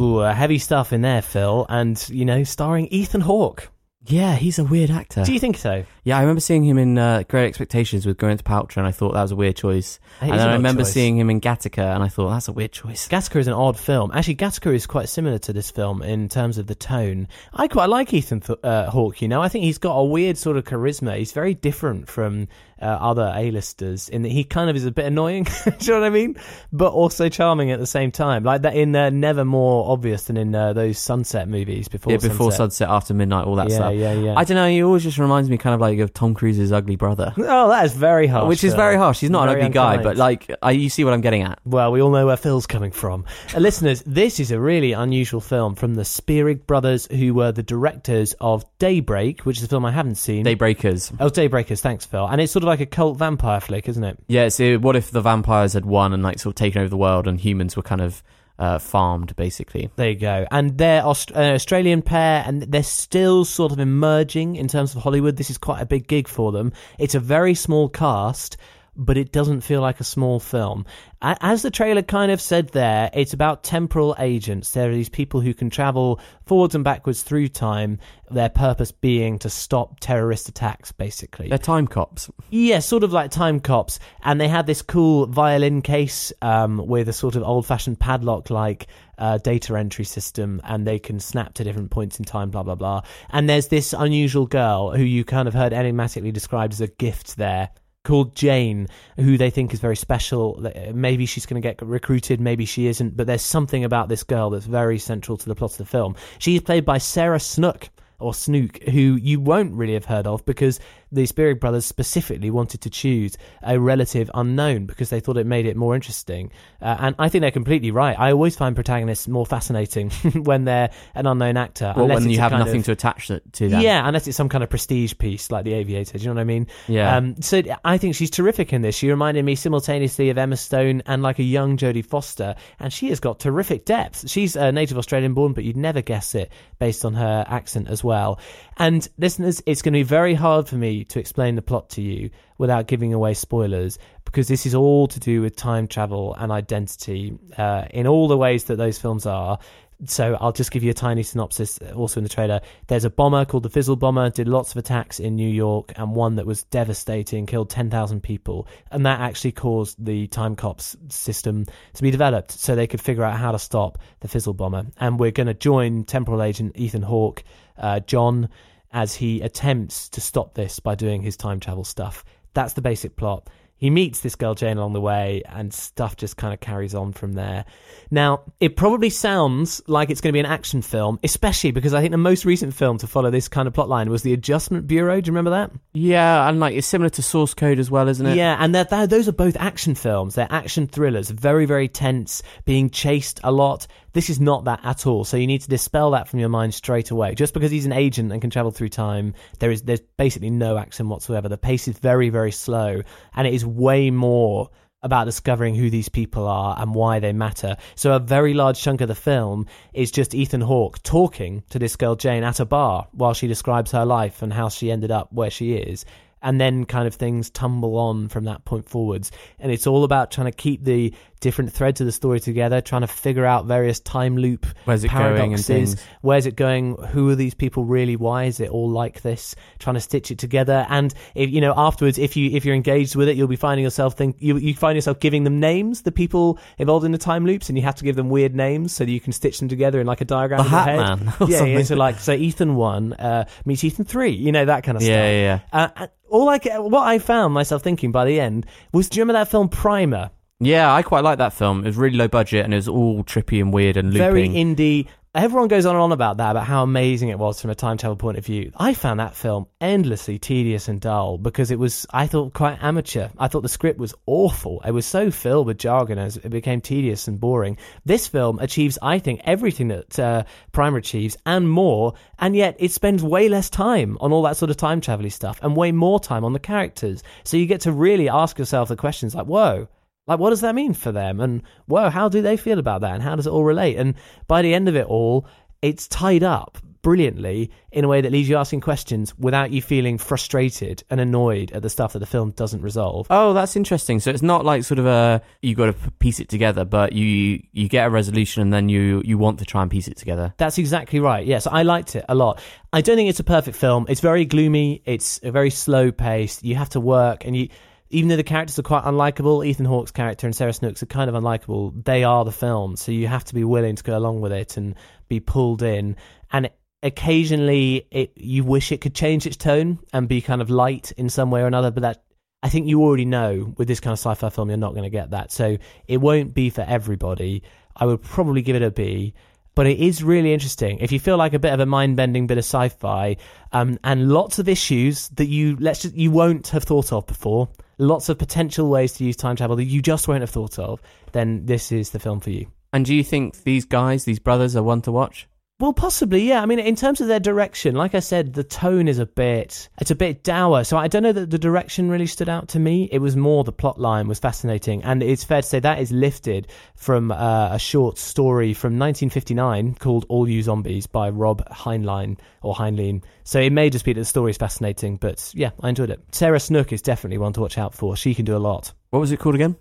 Ooh, uh, heavy stuff in there, Phil. And, you know, starring Ethan Hawke. Yeah, he's a weird actor. Do you think so? Yeah, I remember seeing him in uh, Great Expectations with Gwyneth Paltrow, and I thought that was a weird choice. And then I remember choice. seeing him in Gattaca, and I thought, that's a weird choice. Gattaca is an odd film. Actually, Gattaca is quite similar to this film in terms of the tone. I quite like Ethan Th- uh, Hawke, you know. I think he's got a weird sort of charisma. He's very different from uh, other A-listers in that he kind of is a bit annoying, do you know what I mean? But also charming at the same time. Like that in uh, Never More Obvious than in uh, those Sunset movies, Before yeah, Sunset. Before Sunset, After Midnight, all that yeah, stuff. Yeah, yeah, yeah. I don't know, he always just reminds me kind of like of Tom Cruise's ugly brother. Oh, that is very harsh. Which is uh, very harsh. He's not an ugly unkind guy, but like, I, you see what I'm getting at. Well, we all know where Phil's coming from. Uh, listeners, this is a really unusual film from the Spielberg brothers, who were the directors of Daybreak, which is a film I haven't seen. Daybreakers. Oh, Daybreakers. Thanks, Phil. And it's sort of like a cult vampire flick, isn't it? Yeah, so what if the vampires had won and like sort of taken over the world and humans were kind of... Uh, farmed, basically. There you go. And they're Aust- uh, Australian pair, and they're still sort of emerging in terms of Hollywood. This is quite a big gig for them. It's a very small cast, but it doesn't feel like a small film. As the trailer kind of said there, it's about temporal agents. There are these people who can travel forwards and backwards through time, their purpose being to stop terrorist attacks, basically. They're time cops. Yeah, sort of like time cops. And they had this cool violin case um, with a sort of old-fashioned padlock-like uh, data entry system, and they can snap to different points in time, blah, blah, blah. And there's this unusual girl who you kind of heard enigmatically described as a gift there, called Jane, who they think is very special. Maybe she's going to get recruited, maybe she isn't, but there's something about this girl that's very central to the plot of the film. She's played by Sarah Snook, or Snook, who you won't really have heard of because the Spielberg brothers specifically wanted to choose a relative unknown because they thought it made it more interesting. Uh, and I think they're completely right. I always find protagonists more fascinating when they're an unknown actor. Well, when you have nothing of, to attach to them. Yeah, unless it's some kind of prestige piece like The Aviator, do you know what I mean? Yeah. Um, so I think she's terrific in this. She reminded me simultaneously of Emma Stone and like a young Jodie Foster, and she has got terrific depth. She's a native Australian born, but you'd never guess it based on her accent as well. well. And listeners, it's going to be very hard for me to explain the plot to you without giving away spoilers, because this is all to do with time travel and identity uh, in all the ways that those films are. So I'll just give you a tiny synopsis. Also in the trailer, there's a bomber called the Fizzle Bomber, did lots of attacks in New York, and one that was devastating, killed ten thousand people. And that actually caused the Time Cops system to be developed so they could figure out how to stop the Fizzle Bomber. And we're going to join temporal agent Ethan Hawke, uh, John, as he attempts to stop this by doing his time travel stuff. That's the basic plot. He meets this girl, Jane, along the way, and stuff just kind of carries on from there. Now, it probably sounds like it's going to be an action film, especially because I think the most recent film to follow this kind of plotline was The Adjustment Bureau. Do you remember that? Yeah, and like it's similar to Source Code as well, isn't it? Yeah, and they're, they're, those are both action films. They're action thrillers, very, very tense, being chased a lot. This is not that at all, so you need to dispel that from your mind straight away. Just because he's an agent and can travel through time, there is there's basically no action whatsoever. The pace is very, very slow, and it is way more about discovering who these people are and why they matter. So a very large chunk of the film is just Ethan Hawke talking to this girl Jane at a bar while she describes her life and how she ended up where she is. And then kind of things tumble on from that point forwards. And it's all about trying to keep the different threads of the story together, trying to figure out various time loop where's it paradoxes. Going and where's it going? Who are these people really? Why is it all like this? Trying to stitch it together. And, if you know, afterwards, if, you, if you're engaged with it, you'll be finding yourself think you, you find yourself giving them names, the people involved in the time loops, and you have to give them weird names so that you can stitch them together in like a diagram in your head. Man or yeah, yeah, so like, so Ethan one uh, meets Ethan three, you know, that kind of yeah, stuff. Yeah, yeah, yeah. Uh, All I, what I found myself thinking by the end was, do you remember that film Primer? Yeah, I quite like that film. It was really low budget and it was all trippy and weird and looping. Very indie. Everyone goes on and on about that, about how amazing it was from a time travel point of view. I found that film endlessly tedious and dull because it was, I thought, quite amateur. I thought the script was awful. It was so filled with jargon as it became tedious and boring. This film achieves, I think, everything that uh, Primer achieves and more, and yet it spends way less time on all that sort of time travel-y stuff and way more time on the characters. So you get to really ask yourself the questions like, whoa, Like, what does that mean for them? And, whoa, how do they feel about that? And how does it all relate? And by the end of it all, it's tied up brilliantly in a way that leaves you asking questions without you feeling frustrated and annoyed at the stuff that the film doesn't resolve. Oh, that's interesting. So it's not like sort of a, you got to piece it together, but you you get a resolution and then you, you want to try and piece it together. That's exactly right. Yes, I liked it a lot. I don't think it's a perfect film. It's very gloomy. It's a very slow pace. You have to work and you... Even though the characters are quite unlikable, Ethan Hawke's character and Sarah Snook's are kind of unlikable, they are the film, so you have to be willing to go along with it and be pulled in. And occasionally it, you wish it could change its tone and be kind of light in some way or another, but that, I think you already know with this kind of sci-fi film you're not going to get that, so it won't be for everybody. I would probably give it a B. But it is really interesting. If you feel like a bit of a mind-bending bit of sci-fi, um, and lots of issues that you let's just, you won't have thought of before, lots of potential ways to use time travel that you just won't have thought of, then this is the film for you. And do you think these guys, these brothers, are one to watch? Well, possibly, yeah. I mean, in terms of their direction, like I said, the tone is a bit, it's a bit dour. So I don't know that the direction really stood out to me. It was more the plot line was fascinating. And it's fair to say that is lifted from uh, a short story from nineteen fifty-nine called All You Zombies by Rob Heinlein or Heinlein. So it may just be that the story is fascinating, but yeah, I enjoyed it. Sarah Snook is definitely one to watch out for. She can do a lot. What was it called again?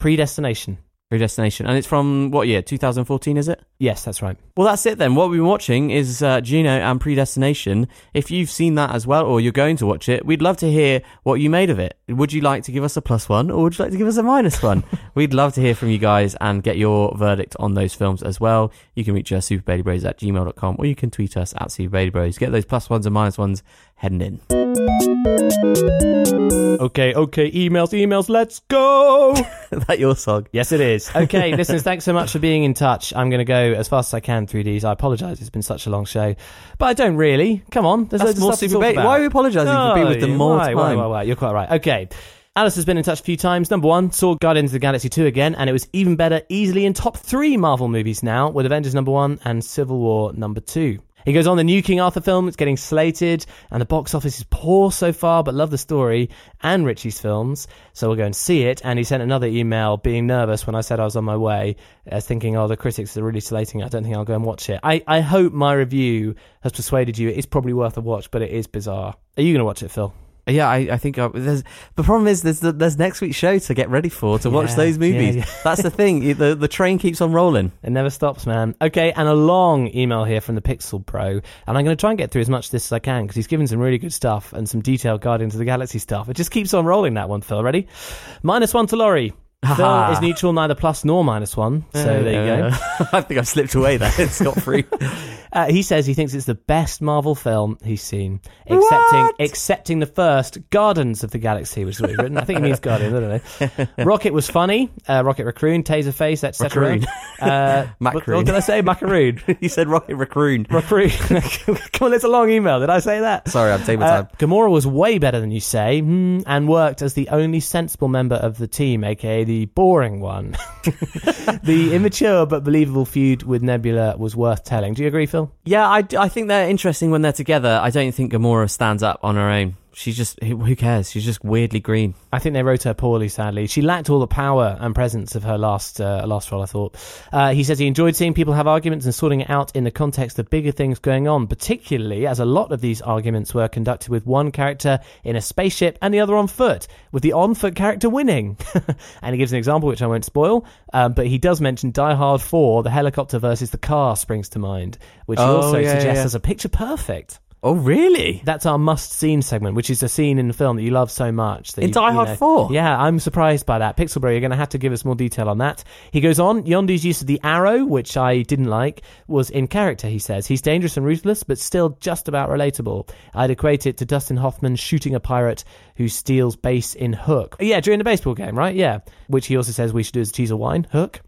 Predestination. Predestination. And it's from what year? two thousand fourteen, is it? Yes, that's right. Well, that's it then. What we've been watching is uh, Juno and Predestination. If you've seen that as well, or you're going to watch it, we'd love to hear what you made of it. Would you like to give us a plus one, or would you like to give us a minus one? We'd love to hear from you guys and get your verdict on those films as well. You can reach us superbabybros at gmail dot com, or you can tweet us at superbabybros. Get those plus ones and minus ones heading in. Okay, okay, emails, emails, let's go! Is that your song? Yes, it is. Okay, listeners, thanks so much for being in touch. I'm going to go as fast as I can through these. I apologise, it's been such a long show. But I don't really. Come on, there's loads of stuff to talk about. Why are we apologising no, for being with them more why, time? Why, why, why? You're quite right. Okay. Alice has been in touch a few times. Number one, saw Guardians of the Galaxy two again, and it was even better, easily in top three Marvel movies now, with Avengers number one and Civil War number two. He goes on, the new King Arthur film, it's getting slated, and the box office is poor so far, but love the story and Ritchie's films, so we'll go and see it. And he sent another email being nervous when I said I was on my way, uh, thinking, oh, the critics are really slating it, I don't think I'll go and watch it. I, I hope my review has persuaded you. It is probably worth a watch, but it is bizarre. Are you going to watch it, Phil? Yeah, I, I think I, there's, the problem is there's, there's next week's show to get ready for, to yeah, watch those movies. Yeah, yeah. That's the thing. The, the train keeps on rolling. It never stops, man. Okay, and a long email here from the Pixel Pro. And I'm going to try and get through as much of this as I can because he's given some really good stuff and some detailed Guardians of the Galaxy stuff. It just keeps on rolling, that one, Phil. Ready? Minus one to Laurie. Phil is neutral, neither plus nor minus one. So uh, there you go. I think I've slipped away there. It's not free. Uh, he says he thinks it's the best Marvel film he's seen, excepting, excepting the first Guardians of the Galaxy, which is what he's written. I think he means Guardians, I don't know. Rocket was funny. Uh, Rocket Raccoon, Taserface, et cetera. Uh, Macaroon. What did I say? Macaroon. You said Rocket Raccoon. Raccoon. Come on, it's a long email. Did I say that? Sorry, I'm taking my time. Uh, Gamora was way better than you say, mm, and worked as the only sensible member of the team, aka the boring one. The immature but believable feud with Nebula was worth telling. Do you agree, Phil? Yeah, I, I think they're interesting when they're together. I don't think Gamora stands up on her own. She's just, who cares? She's just weirdly green. I think they wrote her poorly, sadly. She lacked all the power and presence of her last uh, last role, I thought. Uh, he says he enjoyed seeing people have arguments and sorting it out in the context of bigger things going on, particularly as a lot of these arguments were conducted with one character in a spaceship and the other on foot, with the on-foot character winning. And he gives an example, which I won't spoil, um, but he does mention Die Hard four, the helicopter versus the car springs to mind, which oh, he also yeah, suggests yeah. as a picture perfect. Oh, really? That's our must-seen segment, which is a scene in the film that you love so much. That in you, Die Hard you know, four? Yeah, I'm surprised by that. Pixelberry, you're going to have to give us more detail on that. He goes on, Yondu's use of the arrow, which I didn't like, was in character, he says. He's dangerous and ruthless, but still just about relatable. I'd equate it to Dustin Hoffman shooting a pirate who steals base in Hook. Yeah, during the baseball game, right? Yeah. Which he also says we should do as a cheese or wine, Hook.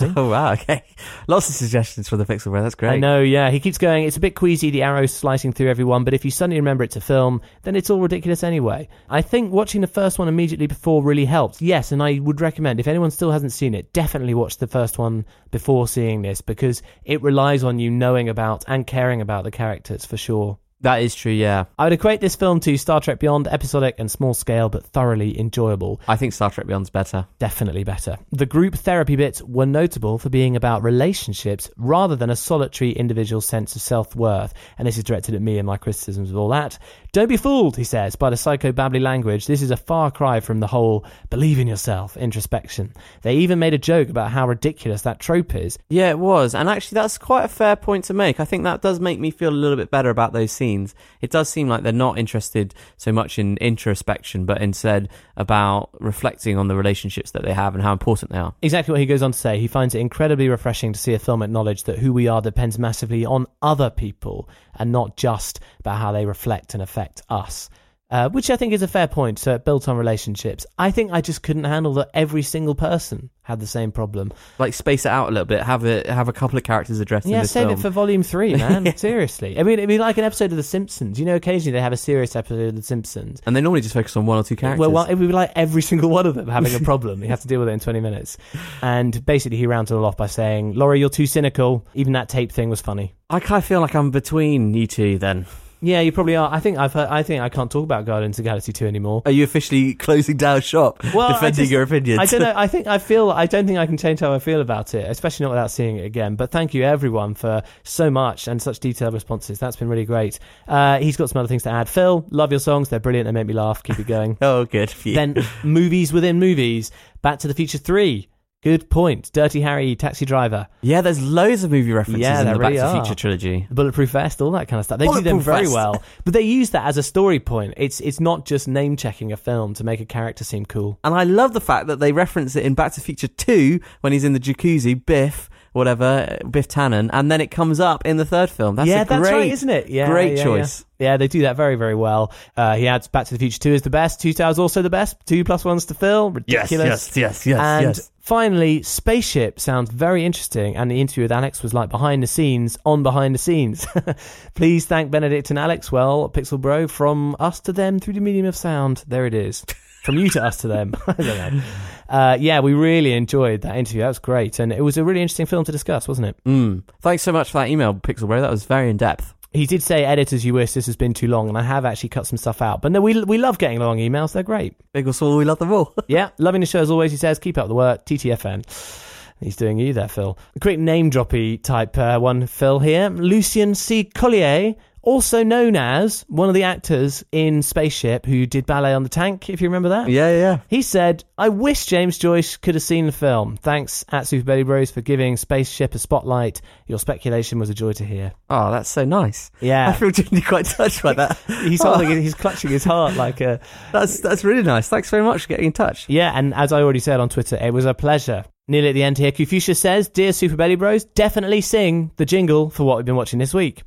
Oh, wow, okay. Lots of suggestions for the Pixel Bro, that's great. I know, yeah. He keeps going, it's a bit queasy, the arrow slicing through everyone, but if you suddenly remember it's a film, then it's all ridiculous anyway. I think watching the first one immediately before really helps. Yes, and I would recommend, if anyone still hasn't seen it, definitely watch the first one before seeing this, because it relies on you knowing about and caring about the characters, for sure. That is true, yeah. I would equate this film to Star Trek Beyond, episodic and small scale, but thoroughly enjoyable. I think Star Trek Beyond's better. Definitely better. The group therapy bits were notable for being about relationships rather than a solitary individual sense of self-worth. And this is directed at me and my criticisms of all that. Don't be fooled, he says, by the psycho-babbly language. This is a far cry from the whole believe in yourself introspection. They even made a joke about how ridiculous that trope is. Yeah, it was. And actually, that's quite a fair point to make. I think that does make me feel a little bit better about those scenes. It does seem like they're not interested so much in introspection, but instead about reflecting on the relationships that they have and how important they are. Exactly what he goes on to say. He finds it incredibly refreshing to see a film acknowledge that who we are depends massively on other people and not just about how they reflect and affect us. Uh, which I think is a fair point, so it built on relationships. I think I just couldn't handle that every single person had the same problem. Like, space it out a little bit, have a, have a couple of characters addressed yeah, in this film. Yeah, save it for volume three, man, yeah. Seriously. I mean, it'd be like an episode of The Simpsons. You know, occasionally they have a serious episode of The Simpsons. And they normally just focus on one or two characters. Well, well it would be like every single one of them having a problem. You have to deal with it in twenty minutes. And basically he rounds it all off by saying, Laurie, you're too cynical. Even that tape thing was funny. I kind of feel like I'm between you two then. Yeah, you probably are. I think I've heard, I think I can't talk about Guardians of the Galaxy two anymore. Are you officially closing down shop, well, defending just, your opinions? I don't know. I think I feel. I don't think I can change how I feel about it, especially not without seeing it again. But thank you, everyone, for so much and such detailed responses. That's been really great. Uh, he's got some other things to add. Phil, love your songs. They're brilliant. They make me laugh. Keep it going. Oh, good. For you. Then movies within movies. Back to the Future three. Good point. Dirty Harry, Taxi Driver. Yeah, there's loads of movie references yeah, in the really Back to the Future trilogy. Bulletproof Vest, all that kind of stuff. They do them very well. But they use that as a story point. It's it's not just name-checking a film to make a character seem cool. And I love the fact that they reference it in Back to the Future two when he's in the jacuzzi, Biff, whatever, Biff Tannen, and then it comes up in the third film. That's yeah, a great, that's right, isn't it? Yeah, great yeah, choice. Yeah. Yeah, they do that very, very well. Uh, he adds Back to the Future two is the best, two Towers also the best, two plus ones to Phil, ridiculous. Yes, yes, yes, yes. And yes. Finally, Spaceship sounds very interesting, and the interview with Alex was like behind the scenes on behind the scenes. Please thank Benedict and Alex, well, Pixel Bro, from us to them through the medium of sound. There it is. From you to us to them. I don't know. Uh, yeah, we really enjoyed that interview. That was great, and it was a really interesting film to discuss, wasn't it? Mm. Thanks so much for that email, Pixel Bro. That was very in-depth. He did say, edit as you wish, this has been too long, and I have actually cut some stuff out. But no, we we love getting long emails. They're great. Big or small, we love them all. Yeah, loving the show as always, he says. Keep up the work. T T F N. He's doing you there, Phil. A quick name-droppy type uh, one, Phil, here. Lucien C. Collier, also known as one of the actors in Spaceship who did Ballet on the Tank, if you remember that. Yeah, yeah. He said, I wish James Joyce could have seen the film. Thanks, at Super Belly Bros, for giving Spaceship a spotlight. Your speculation was a joy to hear. Oh, that's so nice. Yeah. I feel genuinely quite touched by that. he's, holding, oh. he's clutching his heart like a... That's, that's really nice. Thanks very much for getting in touch. Yeah, and as I already said on Twitter, it was a pleasure. Nearly at the end here, Confucius says, Dear Super Belly Bros, definitely sing the jingle for what we've been watching this week.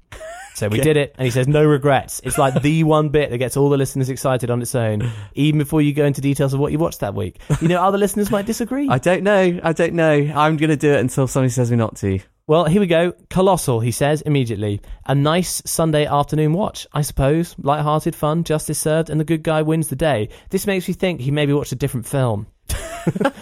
So we yeah. did it. And he says, no regrets. It's like the one bit that gets all the listeners excited on its own, even before you go into details of what you watched that week. You know, other listeners might disagree. I don't know. I don't know. I'm going to do it until somebody says me not to. Well, here we go. Colossal, he says immediately. A nice Sunday afternoon watch, I suppose. Lighthearted fun, justice served, and the good guy wins the day. This makes me think he maybe watched a different film.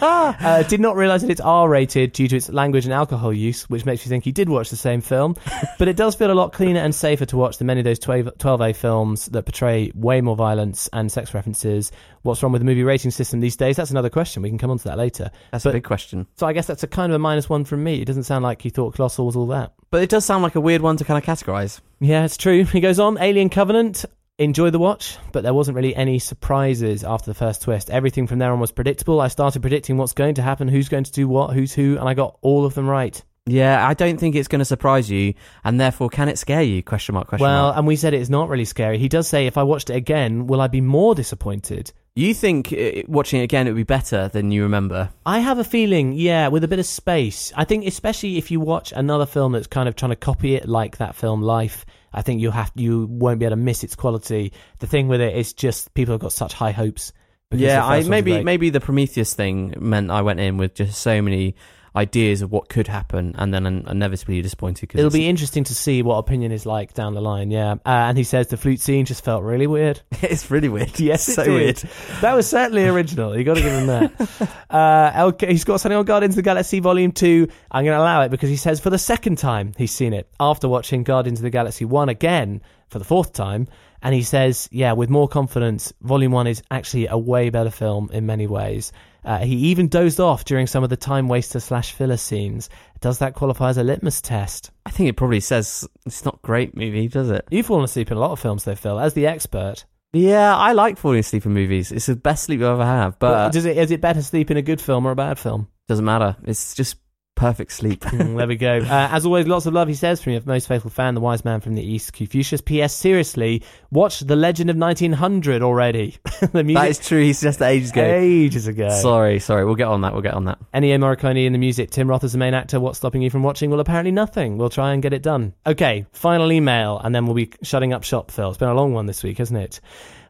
uh, did not realise that it's R-rated due to its language and alcohol use, which makes you think he did watch the same film, but it does feel a lot cleaner and safer to watch than many of those twelve A films that portray way more violence and sex references. What's wrong with the movie rating system these days? That's another question. We can come on to that later. That's but, a big question. So I guess that's a kind of a minus one from me. It doesn't sound like he thought Colossal was all that. But it does sound like a weird one to kind of categorise. Yeah, it's true. He goes on, Alien Covenant. Enjoy the watch, but there wasn't really any surprises after the first twist. Everything from there on was predictable. I started predicting what's going to happen, who's going to do what, who's who, and I got all of them right. Yeah, I don't think it's going to surprise you, and therefore, can it scare you? Question mark, question well, mark. Well, and we said it's not really scary. He does say, if I watched it again, will I be more disappointed? You think it, watching it again it would be better than you remember? I have a feeling, yeah, with a bit of space. I think especially if you watch another film that's kind of trying to copy it, like that film Life, I think you have you won't be able to miss its quality. The thing with it is just people have got such high hopes. Yeah, I, maybe, maybe the Prometheus thing meant I went in with just so many ideas of what could happen, and then I'm inevitably disappointed. Cause it'll be interesting to see what opinion is like down the line. Yeah, uh, and he says the flute scene just felt really weird. It's really weird. Yes, so it weird. That was certainly original. You got to give him that. uh, okay, he's got something on Guardians of the Galaxy Volume Two. I'm going to allow it because he says for the second time he's seen it after watching Guardians of the Galaxy One again for the fourth time, and he says, yeah, with more confidence, Volume One is actually a way better film in many ways. Uh, he even dozed off during some of the time waster slash filler scenes. Does that qualify as a litmus test? I think it probably says it's not a great movie, does it? You've fallen asleep in a lot of films, though, Phil, as the expert. Yeah, I like falling asleep in movies. It's the best sleep I ever have. But well, does it, is it better sleep in a good film or a bad film? Doesn't matter. It's just perfect sleep. mm, there we go. Uh, as always, lots of love, he says, from your most faithful fan, the wise man from the East, Confucius. P S. Seriously, watch The Legend of nineteen hundred already. The music... That is true. He's just ages ago. Ages ago. Sorry, sorry. We'll get on that. We'll get on that. Ennio Morricone in the music. Tim Roth is the main actor. What's stopping you from watching? Well, apparently nothing. We'll try and get it done. Okay, final email, and then we'll be shutting up shop, Phil. It's been a long one this week, hasn't it?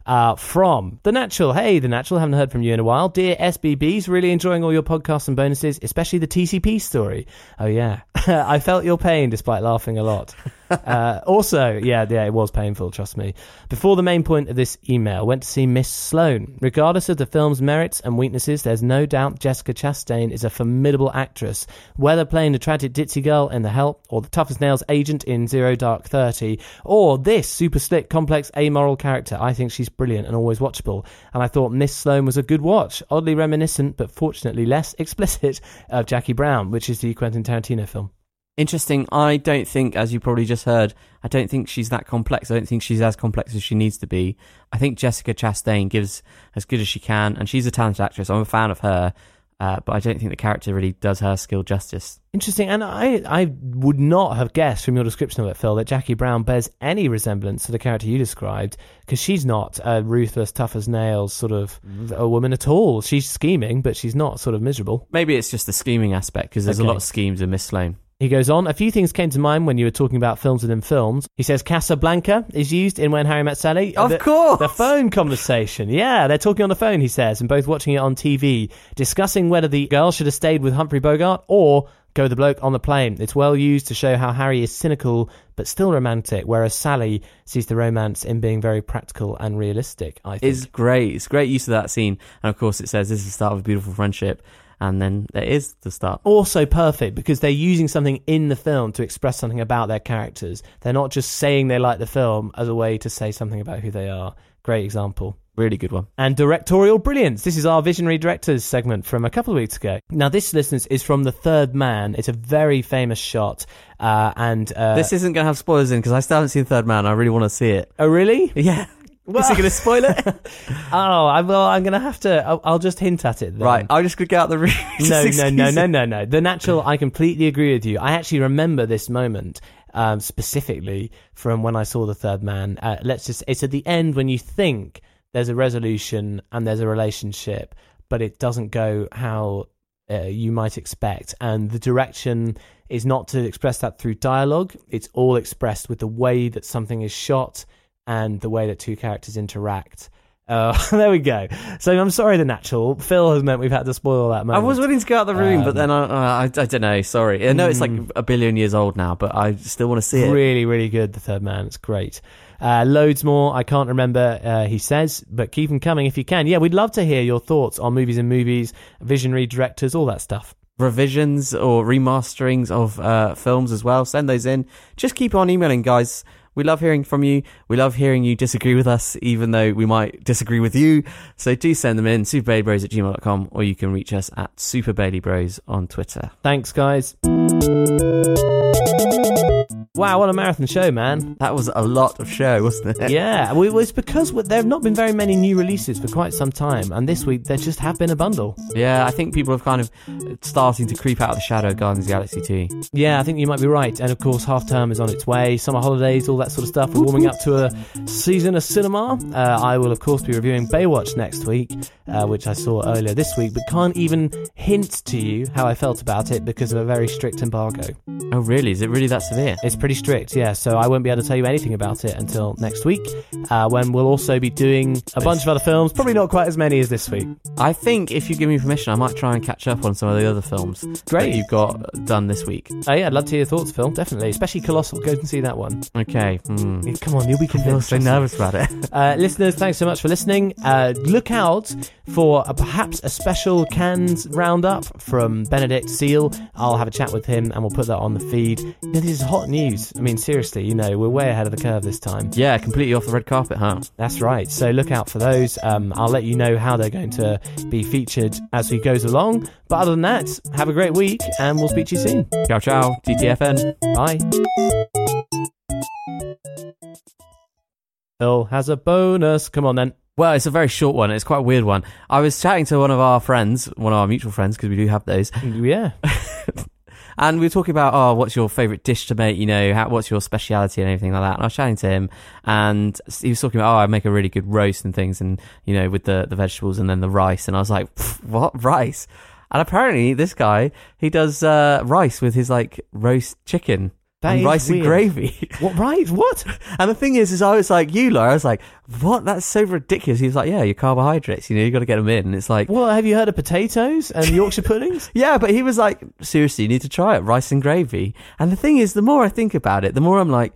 Uh, from The Natural. Hey, The Natural, haven't heard from you in a while. Dear S B Bs, really enjoying all your podcasts and bonuses, especially the T C P story. Oh, yeah. I felt your pain despite laughing a lot. uh, also, yeah, yeah, it was painful, trust me. Before the main point of this email, went to see Miss Sloane. Regardless of the film's merits and weaknesses, there's no doubt Jessica Chastain is a formidable actress. Whether playing the tragic ditzy girl in The Help, or the toughest nails agent in Zero Dark Thirty, or this super slick, complex, amoral character, I think she's brilliant and always watchable, and I thought Miss Sloane was a good watch, oddly reminiscent but fortunately less explicit of Jackie Brown, which is the Quentin Tarantino film. Interesting. I don't think, as you probably just heard, I don't think she's that complex. I don't think she's as complex as she needs to be. I think Jessica Chastain gives as good as she can, and she's a talented actress. I'm a fan of her. Uh, but I don't think the character really does her skill justice. Interesting, and I I would not have guessed from your description of it, Phil, that Jackie Brown bears any resemblance to the character you described, because she's not a ruthless, tough as nails sort of a woman at all. She's scheming, but she's not sort of miserable. Maybe it's just the scheming aspect, because there's okay. a lot of schemes in Miss Sloane. He goes on, a few things came to mind when you were talking about films within films. He says Casablanca is used in When Harry Met Sally. Of the, course! The phone conversation. Yeah, they're talking on the phone, he says, and both watching it on T V, discussing whether the girl should have stayed with Humphrey Bogart or go the bloke on the plane. It's well used to show how Harry is cynical but still romantic, whereas Sally sees the romance in being very practical and realistic, I think. It's great. It's great use of that scene. And of course it says this is the start of a beautiful friendship. And then there is the start. Also perfect, because they're using something in the film to express something about their characters. They're not just saying they like the film as a way to say something about who they are. Great example. Really good one. And directorial brilliance. This is our Visionary Directors segment from a couple of weeks ago. Now, this, listeners, is from The Third Man. It's a very famous shot. Uh, and uh, This isn't going to have spoilers in, because I still haven't seen The Third Man. I really want to see it. Oh, really? Yeah. Well, is he going to spoil it? oh, I, well, I'm going to have to... I'll, I'll just hint at it then. Right, I'll just get out the room. no, no, no, no, no, no. The Natural, I completely agree with you. I actually remember this moment um, specifically from when I saw The Third Man. Uh, let's just... It's at the end when you think there's a resolution and there's a relationship, but it doesn't go how uh, you might expect. And the direction is not to express that through dialogue. It's all expressed with the way that something is shot and the way that two characters interact. Uh, there we go. So I'm sorry, The Natural. Phil has meant we've had to spoil that moment. I was willing to go out the room, um, but then I, uh, I, I don't know, sorry. I know mm, it's like a billion years old now, but I still want to see it. Really, really good, The Third Man. It's great. Uh, loads more, I can't remember, uh, he says, but keep them coming if you can. Yeah, we'd love to hear your thoughts on movies and movies, visionary directors, all that stuff. Revisions or remasterings of uh, films as well. Send those in. Just keep on emailing, guys. We love hearing from you. We love hearing you disagree with us, even though we might disagree with you. So do send them in, superbaileybros at gmail dot com, or you can reach us at superbaileybros on Twitter. Thanks, guys. Wow, what a marathon show, man. That was a lot of show, wasn't it? Yeah, well, it's because there have not been very many new releases for quite some time, and this week there just have been a bundle. Yeah, I think people have kind of starting to creep out of the shadow of Guardians of the Galaxy two. Yeah, I think you might be right. And of course, half-term is on its way, summer holidays, all that sort of stuff. We're warming up to a season of cinema. Uh, I will, of course, be reviewing Baywatch next week, uh, which I saw earlier this week, but can't even hint to you how I felt about it because of a very strict embargo. Oh, really? Is it really that severe? It's pretty strict, yeah, so I won't be able to tell you anything about it until next week, uh, when we'll also be doing a bunch of other films, probably not quite as many as this week. I think if you give me permission, I might try and catch up on some of the other films Great. That you've got done this week. Oh yeah, I'd love to hear your thoughts, Phil, definitely, especially Colossal, go and see that one. Okay. Mm. Come on, you'll be convinced. I feel so nervous about it. uh, listeners, thanks so much for listening. Uh, look out for a, perhaps a special Cannes roundup from Benedict Seal. I'll have a chat with him and we'll put that on the feed. You know, this is hot news. I mean, seriously, you know, we're way ahead of the curve this time. Yeah, completely off the red carpet, huh? That's right. So look out for those. Um, I'll let you know how they're going to be featured as we goes along. But other than that, have a great week and we'll speak to you soon. Ciao, ciao. T T F N. Bye. Phil has a bonus. Come on, then. Well, it's a very short one. It's quite a weird one. I was chatting to one of our friends, one of our mutual friends, because we do have those. Yeah. And we were talking about, oh, what's your favourite dish to make, you know, how, what's your speciality and everything like that. And I was chatting to him and he was talking about, oh, I make a really good roast and things and, you know, with the, the vegetables and then the rice. And I was like, what? Rice? And apparently this guy, he does uh, rice with his, like, roast chicken. That and rice weird. And gravy. What, right? What? And the thing is, is I was like, you, Laura, I was like, what? That's so ridiculous. He was like, yeah, your carbohydrates, you know, you got to get them in. And it's like... Well, have you heard of potatoes and Yorkshire puddings? Yeah, but he was like, seriously, you need to try it, rice and gravy. And the thing is, the more I think about it, the more I'm like...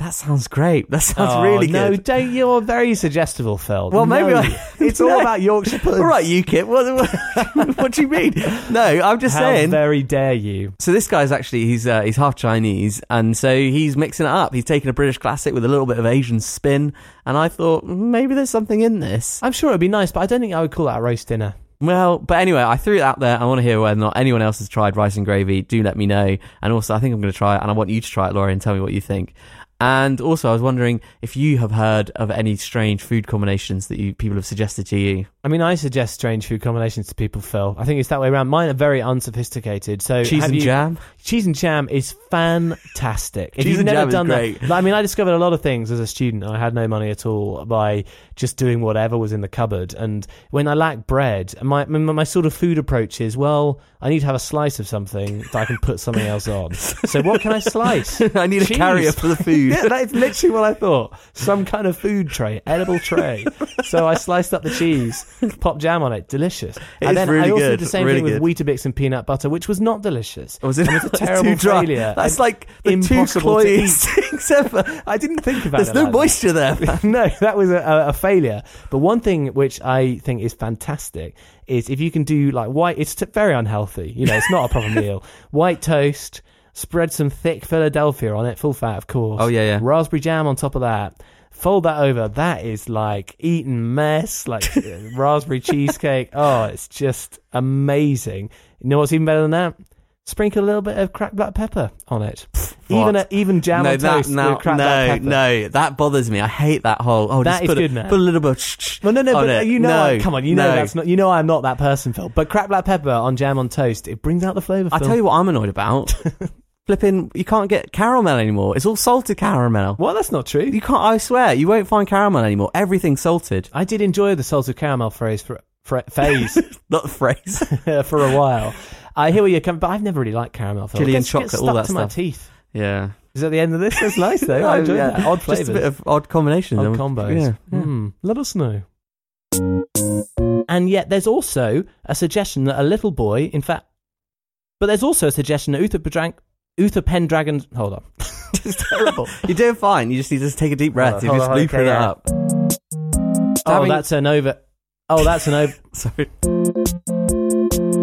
That sounds great. That sounds oh, really no, good. No, don't. You're very suggestible, Phil. Well, maybe no, I, it's no. all about Yorkshire puddings. All right, UKIP. What, what, what do you mean? No, I'm just How saying. How very dare you? So this guy's actually he's uh, he's half Chinese, and so he's mixing it up. He's taking a British classic with a little bit of Asian spin, and I thought maybe there's something in this. I'm sure it'd be nice, but I don't think I would call that a roast dinner. Well, but anyway, I threw it out there. I want to hear whether or not anyone else has tried rice and gravy. Do let me know. And also, I think I'm going to try it, and I want you to try it, Laura, and tell me what you think. And also, I was wondering if you have heard of any strange food combinations that you people have suggested to you. I mean, I suggest strange food combinations to people, Phil. I think it's that way around. Mine are very unsophisticated. So cheese and you... jam? Cheese and jam is fantastic. Cheese if you've and never jam done is great. That, I mean, I discovered a lot of things as a student. I had no money at all by just doing whatever was in the cupboard. And when I lack bread, my my, my sort of food approach is, well, I need to have a slice of something that I can put something else on. So what can I slice? I need cheese. A carrier for the food. Yeah, that is literally what I thought. Some kind of food tray, edible tray. So I sliced up the cheese, popped jam on it, delicious. It and then really I also good. Did the same really thing good. With Weetabix and peanut butter, which was not delicious. Was it? It was a terrible failure. That's like the two cloyest things ever. I didn't think about There's it. There's no like moisture that. There. No, that was a, a failure. But one thing which I think is fantastic is if you can do like white. It's very unhealthy. You know, it's not a proper meal. White toast. Spread some thick Philadelphia on it, full fat, of course. Oh, yeah, yeah. Raspberry jam on top of that. Fold that over. That is like eaten mess, like raspberry cheesecake. Oh, it's just amazing. You know what's even better than that? Sprinkle a little bit of cracked black pepper on it. What? Even a, even jam no, on that, toast no, with cracked no, black pepper. No, no, that bothers me. I hate that whole... Oh, that just is put good, a, man. Put a little bit... Well, no, no, but it. You know... No, I, come on, you know no. that's not... You know I'm not that person, Phil. But cracked black pepper on jam on toast, it brings out the flavour, Phil. I tell you what I'm annoyed about... Flipping, you can't get caramel anymore. It's all salted caramel. Well, that's not true. You can't, I swear, you won't find caramel anymore. Everything's salted. I did enjoy the salted caramel phrase for, for phase. Not phrase. For a while. I hear where you're coming, but I've never really liked caramel. Chili and chocolate, all that stuff. It gets stuck to my teeth. Yeah. Is that the end of this? That's nice, though. I enjoyed yeah. that. Odd flavours. Just a bit of odd combinations. Odd combos. Yeah. Yeah. Mm. Let us know. And yet there's also a suggestion that a little boy, in fact, but there's also a suggestion that Uther Padrank Uther Pendragon... Hold on. It's terrible. You're doing fine. You just need to take a deep breath. You're just looping it up. Oh, having... that's an over... Oh, that's an over... Sorry.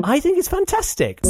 I think it's fantastic.